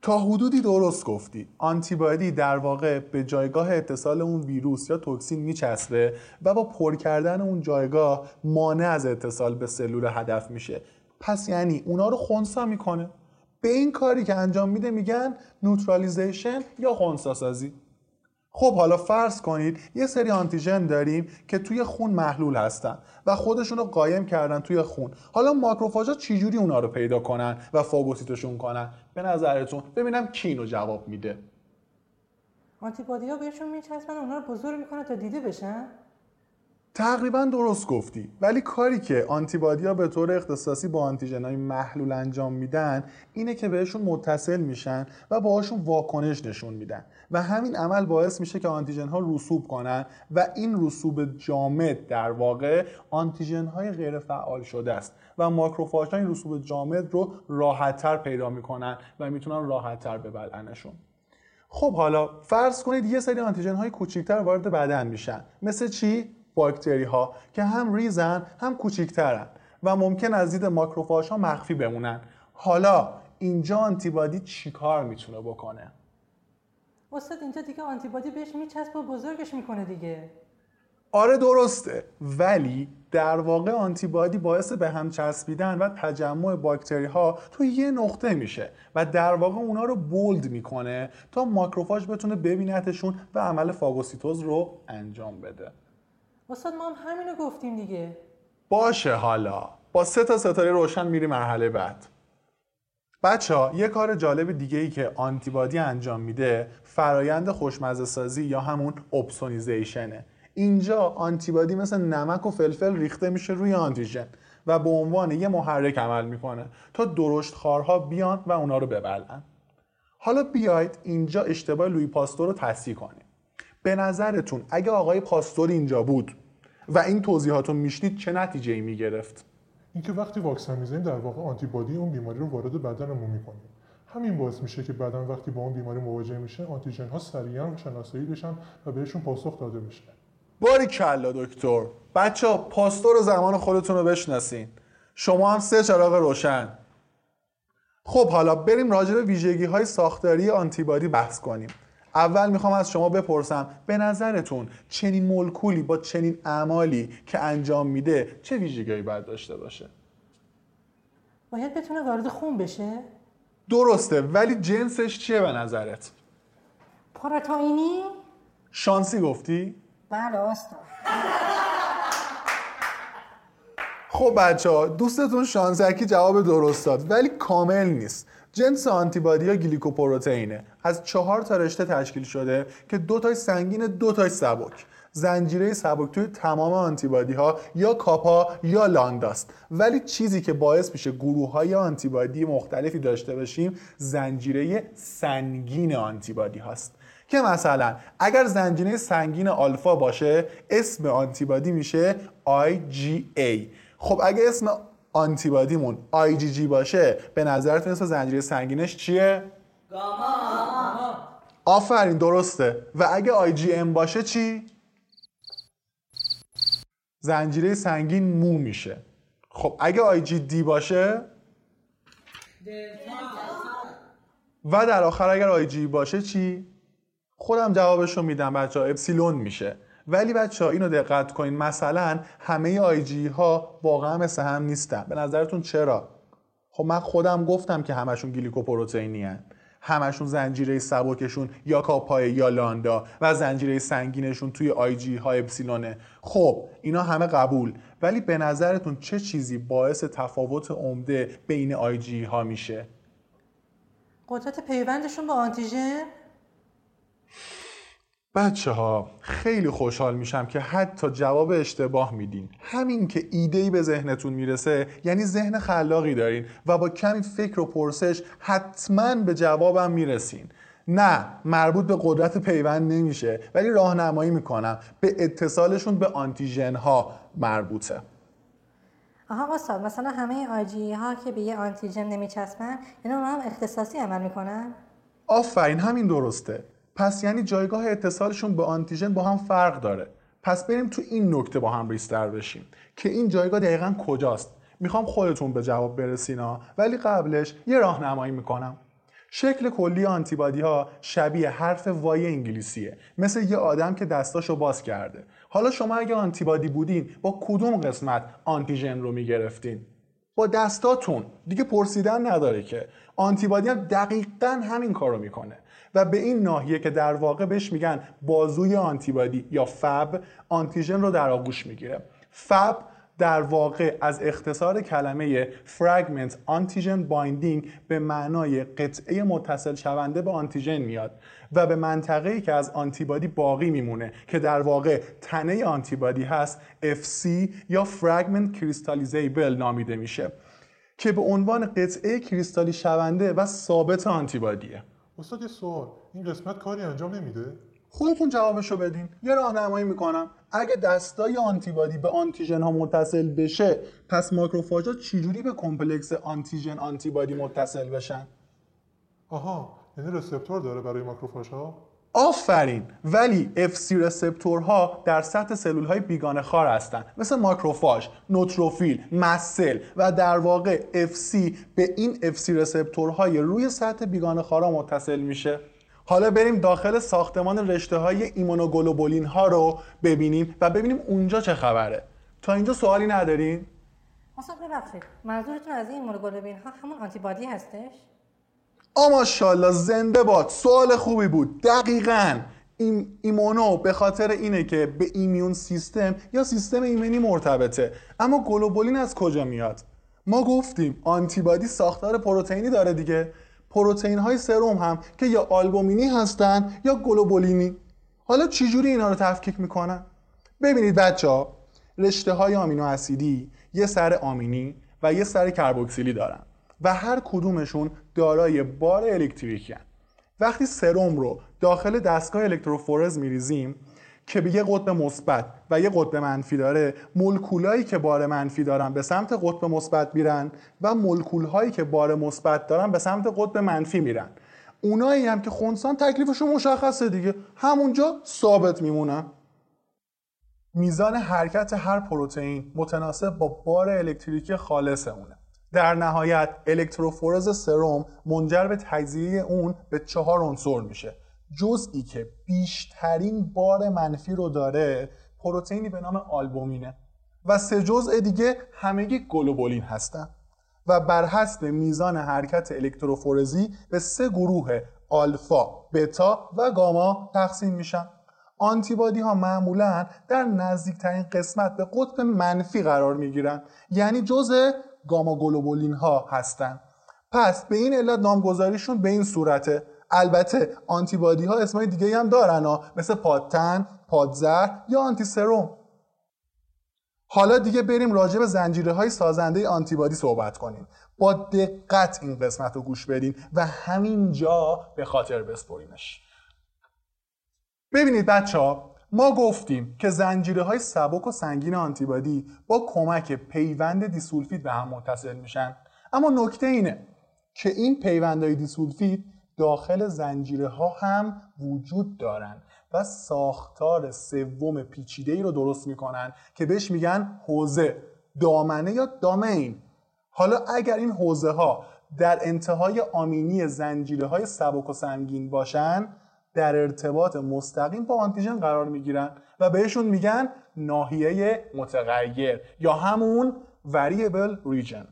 تا حدودی درست گفتی. آنتیبادی در واقع به جایگاه اتصال اون ویروس یا توکسین میچسبه و با پر کردن اون جایگاه مانع از اتصال به سلول هدف میشه. پس یعنی اونا رو خنثی میکنه. به این کاری که انجام میده میگن نوترالیزیشن یا خنثی سازی. خب حالا فرض کنید یه سری آنتیژن داریم که توی خون محلول هستن و خودشون رو قایم کردن توی خون. حالا ماکروفاژا چجوری اونا رو پیدا کنن و فاگوسیتشون کنن؟ به نظرتون ببینم کی اینو جواب میده؟ آنتیبادی‌ها بهشون میچسبن و اونا رو بزرگ میکنن تا دیده بشن؟ تقریبا درست گفتی. ولی کاری که آنتیبادی‌ها به طور اختصاصی با آنتیژن‌های محلول انجام میدن اینه که بهشون متصل میشن و باهاشون واکنش نشون میدن و همین عمل باعث میشه که آنتیژن‌ها رسوب کنن و این رسوب جامد در واقع آنتیژن‌های غیر فعال شده است و ماکروفاژها این رسوب جامد رو راحت‌تر پیدا میکنن و میتونن راحت‌تر ببلعنشون. خب حالا فرض کنید یه سری آنتیژن‌های کوچیک‌تر وارد بدن میشن. مثل چی؟ باکتری ها که هم ریزن هم کوچیکترن و ممکن از دید ماکروفاژ ها مخفی بمونن. حالا اینجا آنتیبادی چی کار میتونه بکنه؟ استاد اینجا دیگه آنتیبادی بهش میچسبه و بزرگش میکنه دیگه. آره درسته. ولی در واقع آنتیبادی باعث به هم چسبیدن و تجمع باکتری ها تو یه نقطه میشه و در واقع اونا رو بولد میکنه تا ماکروفاژ بتونه ببینتشون و عمل فاگوسیتوز رو انجام بده. استاد ما هم همینو گفتیم دیگه. باشه حالا با 3 تا ستاره روشن میریم مرحله بعد. بچه‌ها یه کار جالب دیگه ای که آنتیبادی انجام میده فرایند خوشمزه سازی یا همون اپسونیزیشنه. اینجا آنتیبادی مثل نمک و فلفل ریخته میشه روی آنتیژن و به عنوان یه محرک عمل میکنه تا درشتخوارها بیان و اونا رو ببلعن. حالا بیایید اینجا اشتباه لویی پاستور رو تصحیح کنیم. به نظرتون اگه آقای پاستور اینجا بود و این توضیحاتو میشنید چه نتیجه‌ای میگرفت؟ اینکه وقتی واکسن میزنیم در واقع آنتیبادی اون بیماری رو وارد بدنمون میکنیم. همین باعث میشه که بدن وقتی با اون بیماری مواجه میشه آنتیژن ها سریعا شناسایی بشن و بهشون پاسخ داده بشه. باریکلا دکتر. بچه‌ها پاستور زمان خودتون رو بشناسین. شما هم 3 چراغ روشن. خب حالا بریم راجع به ویژگی‌های ساختاری آنتیبادی بحث کنیم. اول میخوام از شما بپرسم به نظرتون چنین مولکولی با چنین اعمالی که انجام میده چه ویژگی‌هایی باید داشته باشه؟ باید بتونه وارد خون بشه؟ درسته. ولی جنسش چیه به نظرت؟ پروتئینی؟ شانسی گفتی؟ بله استاد. خب بچه‌ها دوستتون شانسکی جواب درست داد ولی کامل نیست. جنس آنتیبادی ها گلیکوپروتئینه. از 4 تا رشته تشکیل شده که 2 تاش سنگین 2 تاش سبک. زنجیره سبک توی تمام آنتیبادی ها یا کاپا یا لانداست، ولی چیزی که باعث میشه گروه های آنتیبادی مختلفی داشته باشیم زنجیره سنگین آنتیبادی هاست که مثلا اگر زنجیره سنگین آلفا باشه اسم آنتیبادی میشه IgA. خب اگه اسم آنتیبادیمون IgG باشه به نظرتون اسم زنجیره سنگینش چیه؟ گاما. آفرین، درسته. و اگه IgM باشه چی؟ زنجیره سنگین مو میشه. خب اگه IgD باشه دلتا. و در آخر اگر IgE باشه چی؟ خودم جوابشو میدم بچه ها، اپسیلون میشه. ولی بچه ها اینو دقت کنین، مثلا همه IgE ها واقعا مثل هم نیستن. به نظرتون چرا؟ خب من خودم گفتم که همشون گلیکوپروتئینی هن، همشون زنجیره سبکشون یا کاپای یا لاندا و زنجیره سنگینشون توی IgE ها اپسیلونه. خب اینا همه قبول، ولی به نظرتون چه چیزی باعث تفاوت عمده بین IgE ها میشه؟ قدرت پیوندشون با آنتیژن؟ بچه ها خیلی خوشحال میشم که حتی جواب اشتباه میدین. همین که ایدهی به ذهنتون میرسه یعنی ذهن خلاقی دارین و با کمی فکر و پرسش حتما به جوابم میرسین. نه، مربوط به قدرت پیوند نمیشه ولی راهنمایی میکنم، به اتصالشون به آنتیژن ها مربوطه. آها استاد، مثلا همه آیجی ها که به یه آنتیژن نمیچسبن یعنی اونها هم اختصاصی عمل میکنن؟ آفرین، همین درسته. پس یعنی جایگاه اتصالشون به آنتیژن با هم فرق داره. پس بریم تو این نکته با هم ریستر بشیم که این جایگاه دقیقاً کجاست. میخوام خودتون به جواب برسین ها، ولی قبلش یه راهنمایی میکنم. شکل کلی آنتیبادی ها شبیه حرف وای انگلیسیه، مثل یه آدم که دستاشو باز کرده. حالا شما اگه آنتیبادی بودین با کدوم قسمت آنتیژن رو میگرفتین؟ با دستاتون، دیگه پرسیدن نداره که. آنتیبادی هم دقیقاً همین کارو میکنه و به این ناحیه که در واقع بهش میگن بازوی آنتیبادی یا فب آنتیژن رو در آغوش میگیره. فب در واقع از اختصار کلمه fragment antigen binding به معنای قطعه متصل شونده به آنتیژن میاد و به منطقه‌ای که از آنتیبادی باقی میمونه که در واقع تنه آنتیبادی هست FC یا fragment crystallizable نامیده میشه که به عنوان قطعه کریستالی شونده و ثابت آنتیبادیه. استاد یه سوال، این قسمت کاری انجام نمیده؟ خودتون جوابشو بدین. یه راهنمایی میکنم. اگه دستای آنتیبادی به آنتیژن ها متصل بشه پس ماکروفاژ ها چجوری به کمپلکس آنتیژن آنتیبادی متصل بشن؟ آها، یعنی رسپتور داره برای ماکروفاژ ها؟ آفرین، ولی FC رسپتورها در سطح سلول های بیگانه خوار هستن، مثل ماکروفاژ، نوتروفیل، مسل و در واقع FC به این FC رسپتورهای روی سطح بیگانه خوارا متصل میشه. حالا بریم داخل ساختمان رشته های ایمونوگلوبولین ها رو ببینیم و ببینیم اونجا چه خبره. تا اینجا سوالی ندارین؟ اصلا ببخشید، منظورتون از این ایمونوگلوبولین ها همون آنتیبادی هستش؟ ماشاءالله، زنده باد، سوال خوبی بود. دقیقاً ایمونو به خاطر اینه که به ایمیون سیستم یا سیستم ایمنی مرتبطه. اما گلوبولین از کجا میاد؟ ما گفتیم آنتیبادی ساختار پروتئینی داره دیگه. پروتئین های سرم هم که یا آلبومینی هستن یا گلوبولینی. حالا چجوری اینا رو تفکیک میکنن؟ ببینید بچه ها، رشته های آمینو اسیدی یه سر آمینی و یه سر کربوکسیلی دارن و هر کدومشون دارای بار الکتریکی هستند. وقتی سرم رو داخل دستگاه الکتروفورز میریزیم که به یه قطب مثبت و یه قطب منفی داره، مولکولایی که بار منفی دارن به سمت قطب مثبت میرن و مولکولهایی که بار مثبت دارن به سمت قطب منفی میرن. اونایی هم که خنثان تکلیفشون مشخصه دیگه، همونجا ثابت میمونن. میزان حرکت هر پروتئین متناسب با بار الکتریکی خالصمونه. در نهایت الکتروفورز سرم منجر به تجزیه اون به 4 عنصر میشه. جزئی که بیشترین بار منفی رو داره پروتئینی به نام آلبومینه و 3 جزء دیگه همگی گلوبولین هستن و بر حسب میزان حرکت الکتروفورزی به 3 گروه آلفا، بتا و گاما تقسیم میشن. آنتیبادی ها معمولا در نزدیکترین قسمت به قطب منفی قرار میگیرن، یعنی جزء گاما گلوبولین ها هستن. پس به این علت نامگذاریشون به این صورته. البته آنتیبادی ها اسمای دیگه هم دارن ها، مثل پادتن، پادزهر یا آنتیسروم. حالا دیگه بریم راجع به زنجیره های سازنده آنتیبادی صحبت کنیم. با دقت این قسمت رو گوش بدین و همینجا به خاطر بسپرینش. ببینید بچه ها، ما گفتیم که زنجیره های سبک و سنگین آنتیبادی با کمک پیوند دیسولفید به هم متصل میشن، اما نکته اینه که این پیوندهای دیسولفید داخل زنجیره ها هم وجود دارن و ساختار سوم پیچیده‌ای رو درست میکنن که بهش میگن حوزه، دامنه یا دامین. حالا اگر این حوزه ها در انتهای آمینی زنجیره های سبک و سنگین باشن، در ارتباط مستقیم با آنتیژن قرار میگیرن و بهشون میگن ناحیه متغیر یا همون variable region.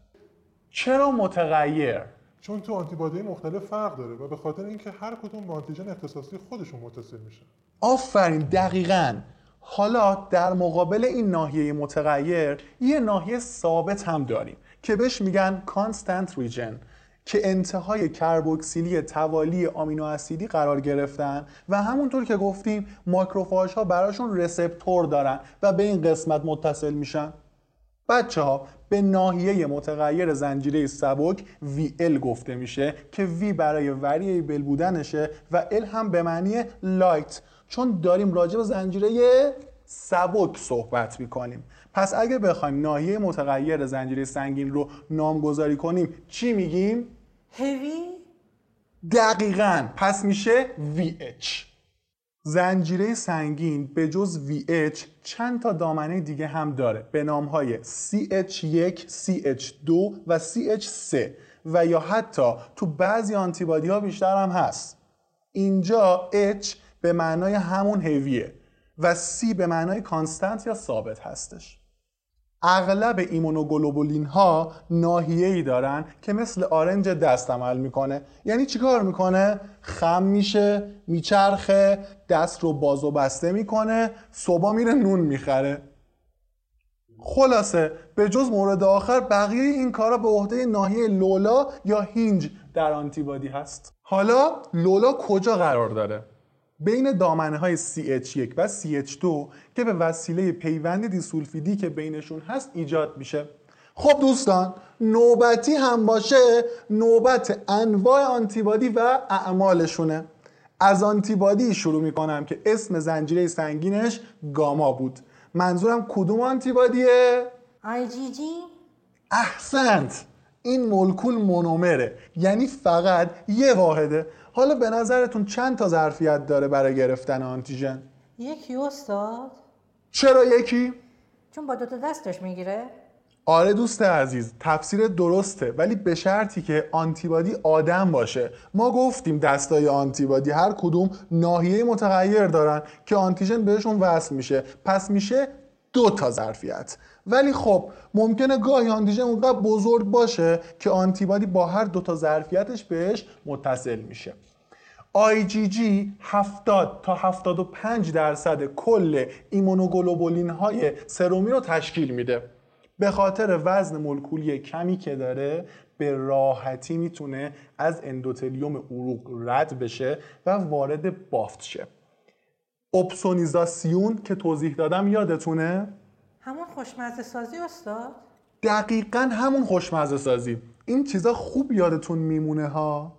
چرا متغیر؟ چون تو آنتیبادی مختلف فرق داره و به خاطر اینکه هر کدوم با آنتیژن اختصاصی خودشون متصل میشن. آفرین، دقیقاً. حالا در مقابل این ناحیه متغیر یه ناحیه ثابت هم داریم که بهش میگن constant region که انتهای کربوکسیلی توالی آمینو اسیدی قرار گرفتن و همونطور که گفتیم ماکروفاژ ها براشون رسپتور دارن و به این قسمت متصل میشن. بچه ها به ناحیه متغیر زنجیره سبک VL گفته میشه که V برای وریبل بودنشه و L هم به معنی لایت، چون داریم راجع به زنجیره سبک صحبت میکنیم. پس اگه بخوایم ناحیه متغیر زنجیره سنگین رو نامگذاری کنیم چی میگیم؟ هیوی؟ دقیقاً. پس میشه VH. زنجیره سنگین به جز VH چند تا دامنه دیگه هم داره به نامهای CH1، CH2 و CH3 و یا حتی تو بعضی آنتیبادی ها بیشتر هم هست. اینجا H به معنای همون هیویه و C به معنای کانستنت یا ثابت هستش. اغلب ایمونوگلوبولین ها ناحیه‌ای دارن که مثل آرنج دست عمل میکنه. یعنی چیکار میکنه؟ خم میشه، میچرخه، دست رو باز و بسته میکنه، صبح میره نون میخره. خلاصه به جز مورد آخر بقیه این کارا به عهده ناحیه لولا یا هینج در آنتیبادی هست. حالا لولا کجا قرار داره؟ بین دامنه های CH1 و CH2 که به وسیله پیوند دیسولفیدی که بینشون هست ایجاد میشه. خب دوستان، نوبتی هم باشه نوبت انواع آنتیبادی و اعمالشونه. از آنتیبادی شروع میکنم که اسم زنجیره سنگینش گاما بود. منظورم کدوم آنتیبادیه؟ IgG. احسنت. این مولکول مونومره، یعنی فقط یه واحده. حالا به نظرتون چند تا ظرفیت داره برای گرفتن آنتیژن؟ یکی استاد. چرا یکی؟ چون با دوتا دستش میگیره. آره دوست عزیز، تفسیر درسته، ولی به شرطی که آنتیبادی آدم باشه. ما گفتیم دستای آنتیبادی هر کدوم ناحیه متغیر دارن که آنتیژن بهشون وصل میشه، پس میشه دو تا ظرفیت. ولی خب ممکنه گاهی آنتیژن اونقدر بزرگ باشه که آنتیبادی با هر دو تا ظرفیتش بهش متصل میشه. IgG 70 تا 75% کل ایمونوگلوبولین های سرومی رو تشکیل میده. به خاطر وزن مولکولی کمی که داره به راحتی میتونه از اندوتلیوم عروق رد بشه و وارد بافت شه. اپسونیزاسیون که توضیح دادم یادتونه؟ همون خوشمزه سازی استاد؟ دقیقاً همون خوشمزه سازی. این چیزا خوب یادتون میمونه ها.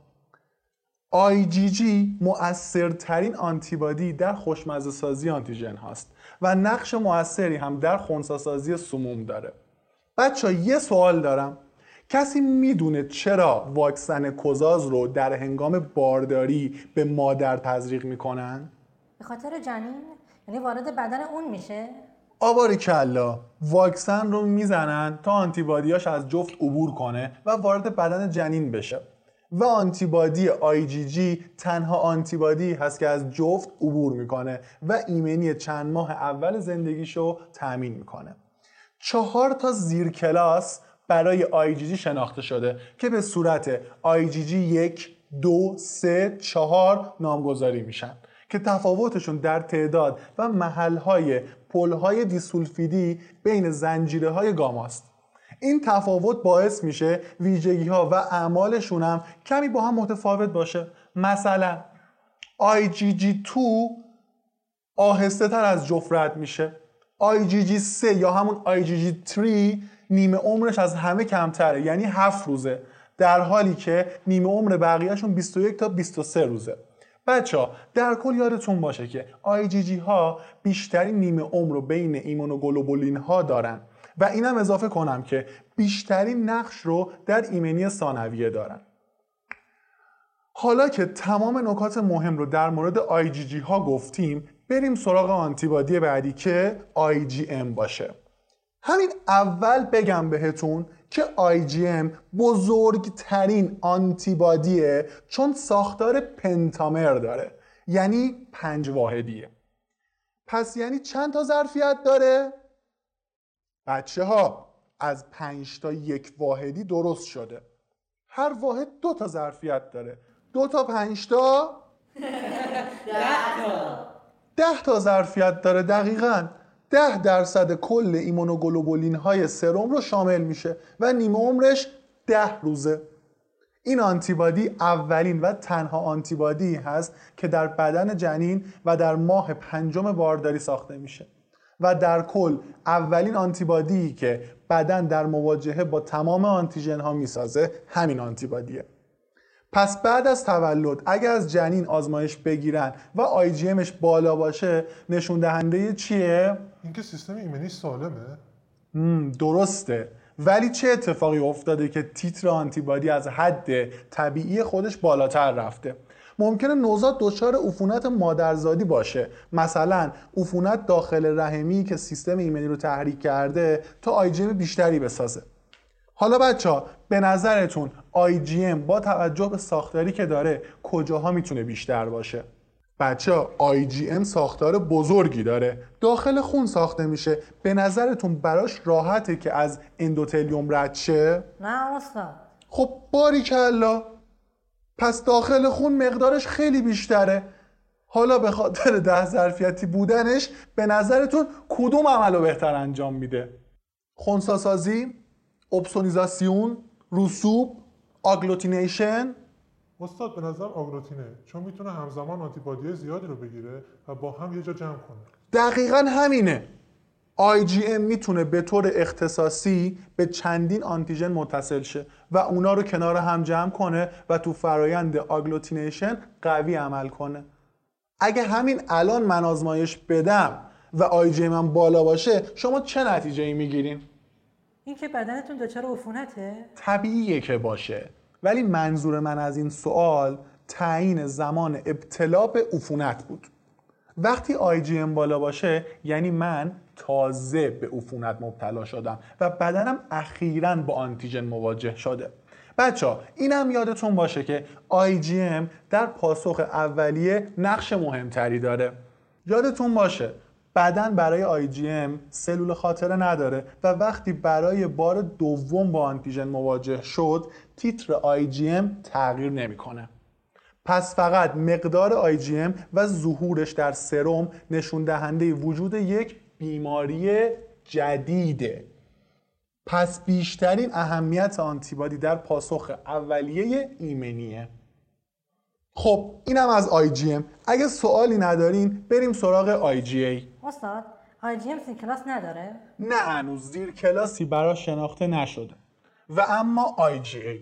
IgG مؤثرترین آنتیبادی در خوشمزه سازی آنتیژن هاست و نقش مؤثری هم در خنثی سازی سموم داره. بچه‌ها یه سوال دارم. کسی میدونه چرا واکسن کوزاز رو در هنگام بارداری به مادر تزریق میکنن؟ به خاطر جنین، یعنی وارد بدن اون میشه؟ آباریکلا. واکسن رو میزنن تا آنتیبادیاش از جفت عبور کنه و وارد بدن جنین بشه و آنتیبادی IgG تنها آنتیبادی هست که از جفت عبور میکنه و ایمنی چند ماه اول زندگیشو تأمین میکنه. 4 تا زیر کلاس برای IgG شناخته شده که به صورت IgG 1، 2، 3، 4 نامگذاری میشن که تفاوتشون در تعداد و محلهای پلهای دیسولفیدی بین زنجیره های گاماست. این تفاوت باعث میشه ویژگی‌ها و اعمالشون هم کمی با هم متفاوت باشه. مثلا IgG2 آهسته تر از جفت رد میشه، IgG3 یا همون IgG3 نیمه عمرش از همه کمتره، یعنی 7 روزه، در حالی که نیمه عمر بقیهشون 21 تا 23 روزه. بچه‌ها در کل یادتون باشه که IgG ها بیشترین نیمه عمر رو بین ایمونوگلوبولین ها دارن و اینم اضافه کنم که بیشترین نقش رو در ایمنی ثانویه دارن. حالا که تمام نکات مهم رو در مورد IgG ها گفتیم، بریم سراغ آنتیبادی بعدی که IgM باشه. همین اول بگم بهتون که IgM بزرگترین آنتیبادیه، چون ساختار پنتامر داره، یعنی 5 واحدیه. پس یعنی چند تا ظرفیت داره؟ بچه ها از 5 تا 1 واحدی درست شده. هر واحد 2 تا ظرفیت داره. 2 تا 5 تا 10 تا ظرفیت داره. دقیقاً 10% کل ایمونوگلوبولین های سرم رو شامل میشه و نیمه عمرش 10 روزه. این آنتیبادی اولین و تنها آنتیبادی هست که در بدن جنین و در ماه 5 بارداری ساخته میشه و در کل اولین آنتیبادی که بدن در مواجهه با تمام آنتیژن ها میسازه همین آنتیبادیه. پس بعد از تولد اگر از جنین آزمایش بگیرن و IgMش بالا باشه، نشون دهنده چیه؟ اینکه سیستم ایمنی سالمه. درسته، ولی چه اتفاقی افتاده که تیتر آنتیبادی از حد طبیعی خودش بالاتر رفته؟ ممکنه نوزاد دچار عفونت مادرزادی باشه، مثلا عفونت داخل رحمی که سیستم ایمنی رو تحریک کرده تا IgM بیشتری بسازه. حالا بچه‌ها به نظرتون IgM با توجه به ساختاری که داره کجاها میتونه بیشتر باشه؟ بچه‌ها IgM ساختار بزرگی داره، داخل خون ساخته میشه. به نظرتون براش راحته که از اندوتلیوم رد شه؟ نه استاد. خب باریکلا، پس داخل خون مقدارش خیلی بیشتره. حالا به خاطر 10 ظرفیتی بودنش به نظرتون کدوم عملو بهتر انجام میده؟ خنثی‌سازی، اپسونیزاسیون، رسوب، آگلوتینیشن؟ استاد به نظر آگلوتینه، چون میتونه همزمان آنتیبادی زیادی رو بگیره و با هم یه جا جمع کنه. دقیقاً همینه. IgM میتونه به طور اختصاصی به چندین آنتیژن متصل شه و اونا رو کنار هم جمع کنه و تو فرایند آگلوتینیشن قوی عمل کنه. اگه همین الان من آزمایش بدم و IgM هم بالا باشه، شما چه نتیجه‌ای میگیرین؟ این که بدنتون دچار عفونته؟ طبیعیه که باشه، ولی منظور من از این سوال تعیین زمان ابتلا به عفونت بود. وقتی IgM بالا باشه یعنی من تازه به عفونت مبتلا شدم و بدنم اخیراً با آنتیژن مواجه شده. بچه‌ها اینم یادتون باشه که IgM در پاسخ اولیه نقش مهمتری داره. یادتون باشه بدن برای IgM سلول خاطره نداره و وقتی برای بار دوم با آنتیژن مواجه شد، تیتر IgM تغییر نمیکنه. پس فقط مقدار IgM و ظهورش در سرم نشون دهنده وجود یک بیماری جدیده. پس بیشترین اهمیت آنتیبادی در پاسخ اولیه ایمنیه. خب اینم از IgM. اگه سوالی ندارین بریم سراغ IgA. استاد IgM زیر کلاس نداره؟ نه، هنوز زیر کلاسی براش شناخته نشده. و اما IgA،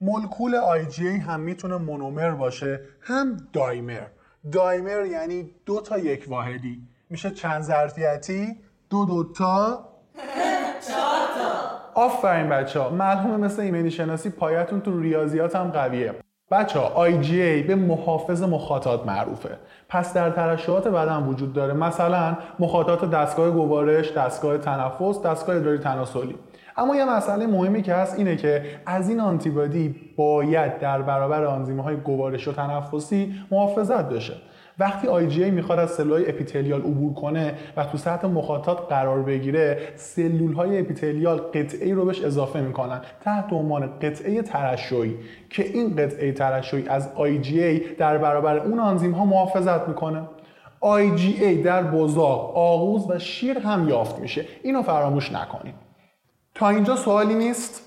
مولکول IgA هم میتونه مونومر باشه هم دایمر. دایمر یعنی 2 تا 1 واحدی. میشه چند ظرفیتی؟ 2 تا 4 تا. آفرین بچه‌ها، معلومه مثل ایمنی شناسی پایتون تو ریاضیات هم قویه. بچه‌ها IgA به محافظ مخاطات معروفه، پس در ترشحات بدن وجود داره، مثلا مخاطات دستگاه گوارش، دستگاه تنفس، دستگاه ادراری تناسلی. اما یه مسئله مهمی که هست اینه که از این آنتیبادی باید در برابر آنزیم‌های گوارش و تنفسی محافظت بشه. وقتی IgA میخواد از سلول‌های اپیتلیال عبور کنه و تو سطح مخاطات قرار بگیره، سلول‌های اپیتلیال قطعه‌ای رو بهش اضافه میکنن تحت عنوان قطعه ترشحی که این قطعه ترشحی از IgA در برابر اون آنزیم‌ها محافظت میکنه. IgA در بزاق، آغوز و شیر هم یافت میشه. اینو فراموش نکنید. تا اینجا سوالی نیست؟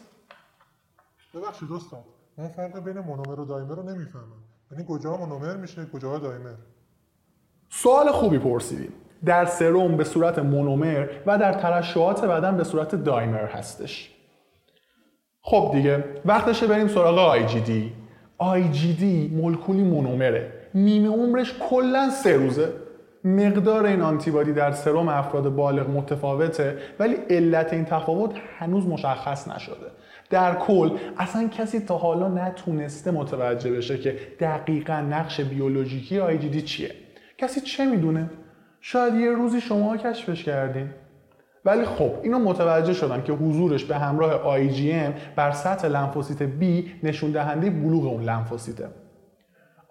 ببخشید دوستان، من فرق بین مونومر و دایمر رو نمیفهمم. یعنی کجا مونومر میشه، کجا دایمر؟ سوال خوبی پرسیدید. در سرم به صورت مونومر و در ترشحات بدن به صورت دایمر هستش. خب دیگه وقتشه بریم سراغ IgD. IgD مولکولی مونومره. نیمه عمرش کلاً 3 روزه. مقدار این آنتیبادی در سرم افراد بالغ متفاوته، ولی علت این تفاوت هنوز مشخص نشده. در کل اصلا کسی تا حالا نتونسته متوجه بشه که دقیقاً نقش بیولوژیکی IgD چیه. کسی چه میدونه؟ شاید یه روزی شما کشفش کردین. ولی خب اینو متوجه شدم که حضورش به همراه IgM بر سطح لنفوسیت B نشون دهنده بلوغ اون لنفوسیته.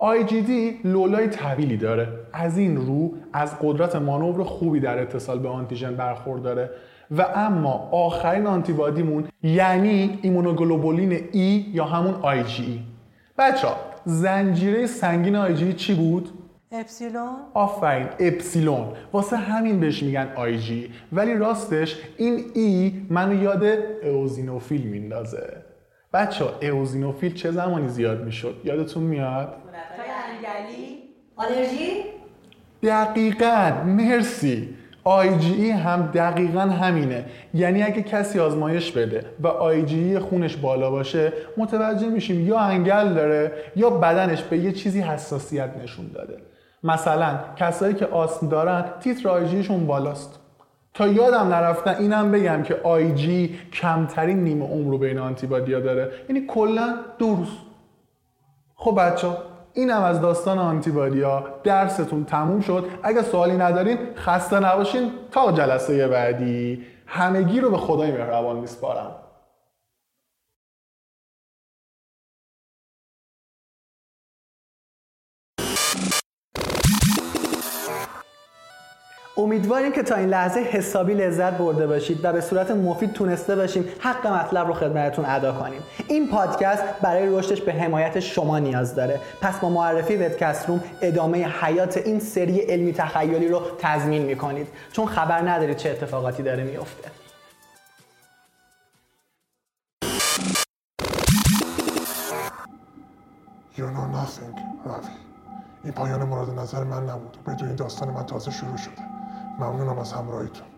IgD لولای طویلی داره. از این رو از قدرت مانور خوبی در اتصال به آنتیژن برخورداره و اما آخرین آنتیبادیمون یعنی ایمونوگلوبولین E یا همون IgE. بچه‌ها زنجیره سنگین IgE چی بود؟ اپسیلون. آفرین، اپسیلون. واسه همین بهش میگن IgE، ولی راستش این E منو یاد اوزینوفیل میندازه. بچه‌ها اوزینوفیل چه زمانی زیاد میشد؟ یادتون میاد؟ مرضای انگلی، آلرژی؟ دقیقاً، مرسی. IgE هم دقیقاً همینه. یعنی اگه کسی آزمایش بده و IgE خونش بالا باشه، متوجه میشیم یا انگل داره یا بدنش به یه چیزی حساسیت نشون داده. مثلا کسایی که آسم دارن تیتر IgE شون بالاست. تا یادم نرفته اینم بگم که IgE کمترین نیمه عمر رو بین آنتیبادیا داره، یعنی کلاً 2 روز. خب بچه‌ها اینم از داستان آنتیبادیا. درستون تموم شد. اگه سوالی ندارین خسته نباشین تا جلسه بعدی. همگی رو به خدای مهربان میسپارم. امیدواریم که تا این لحظه حسابی لذت برده باشید و به صورت مفید تونسته باشیم حق مطلب رو خدمتتون ادا کنیم. این پادکست برای رشدش به حمایت شما نیاز داره. پس با معرفی پادکست روم ادامه حیات این سری علمی تخیلی رو تضمین میکنید، چون خبر ندارید چه اتفاقاتی داره میفته. You know nothing, Ravi. این پایان مورد نظر من نبود. بدون این داستان من تازه شروع شده. ممنونم از همراهیتون.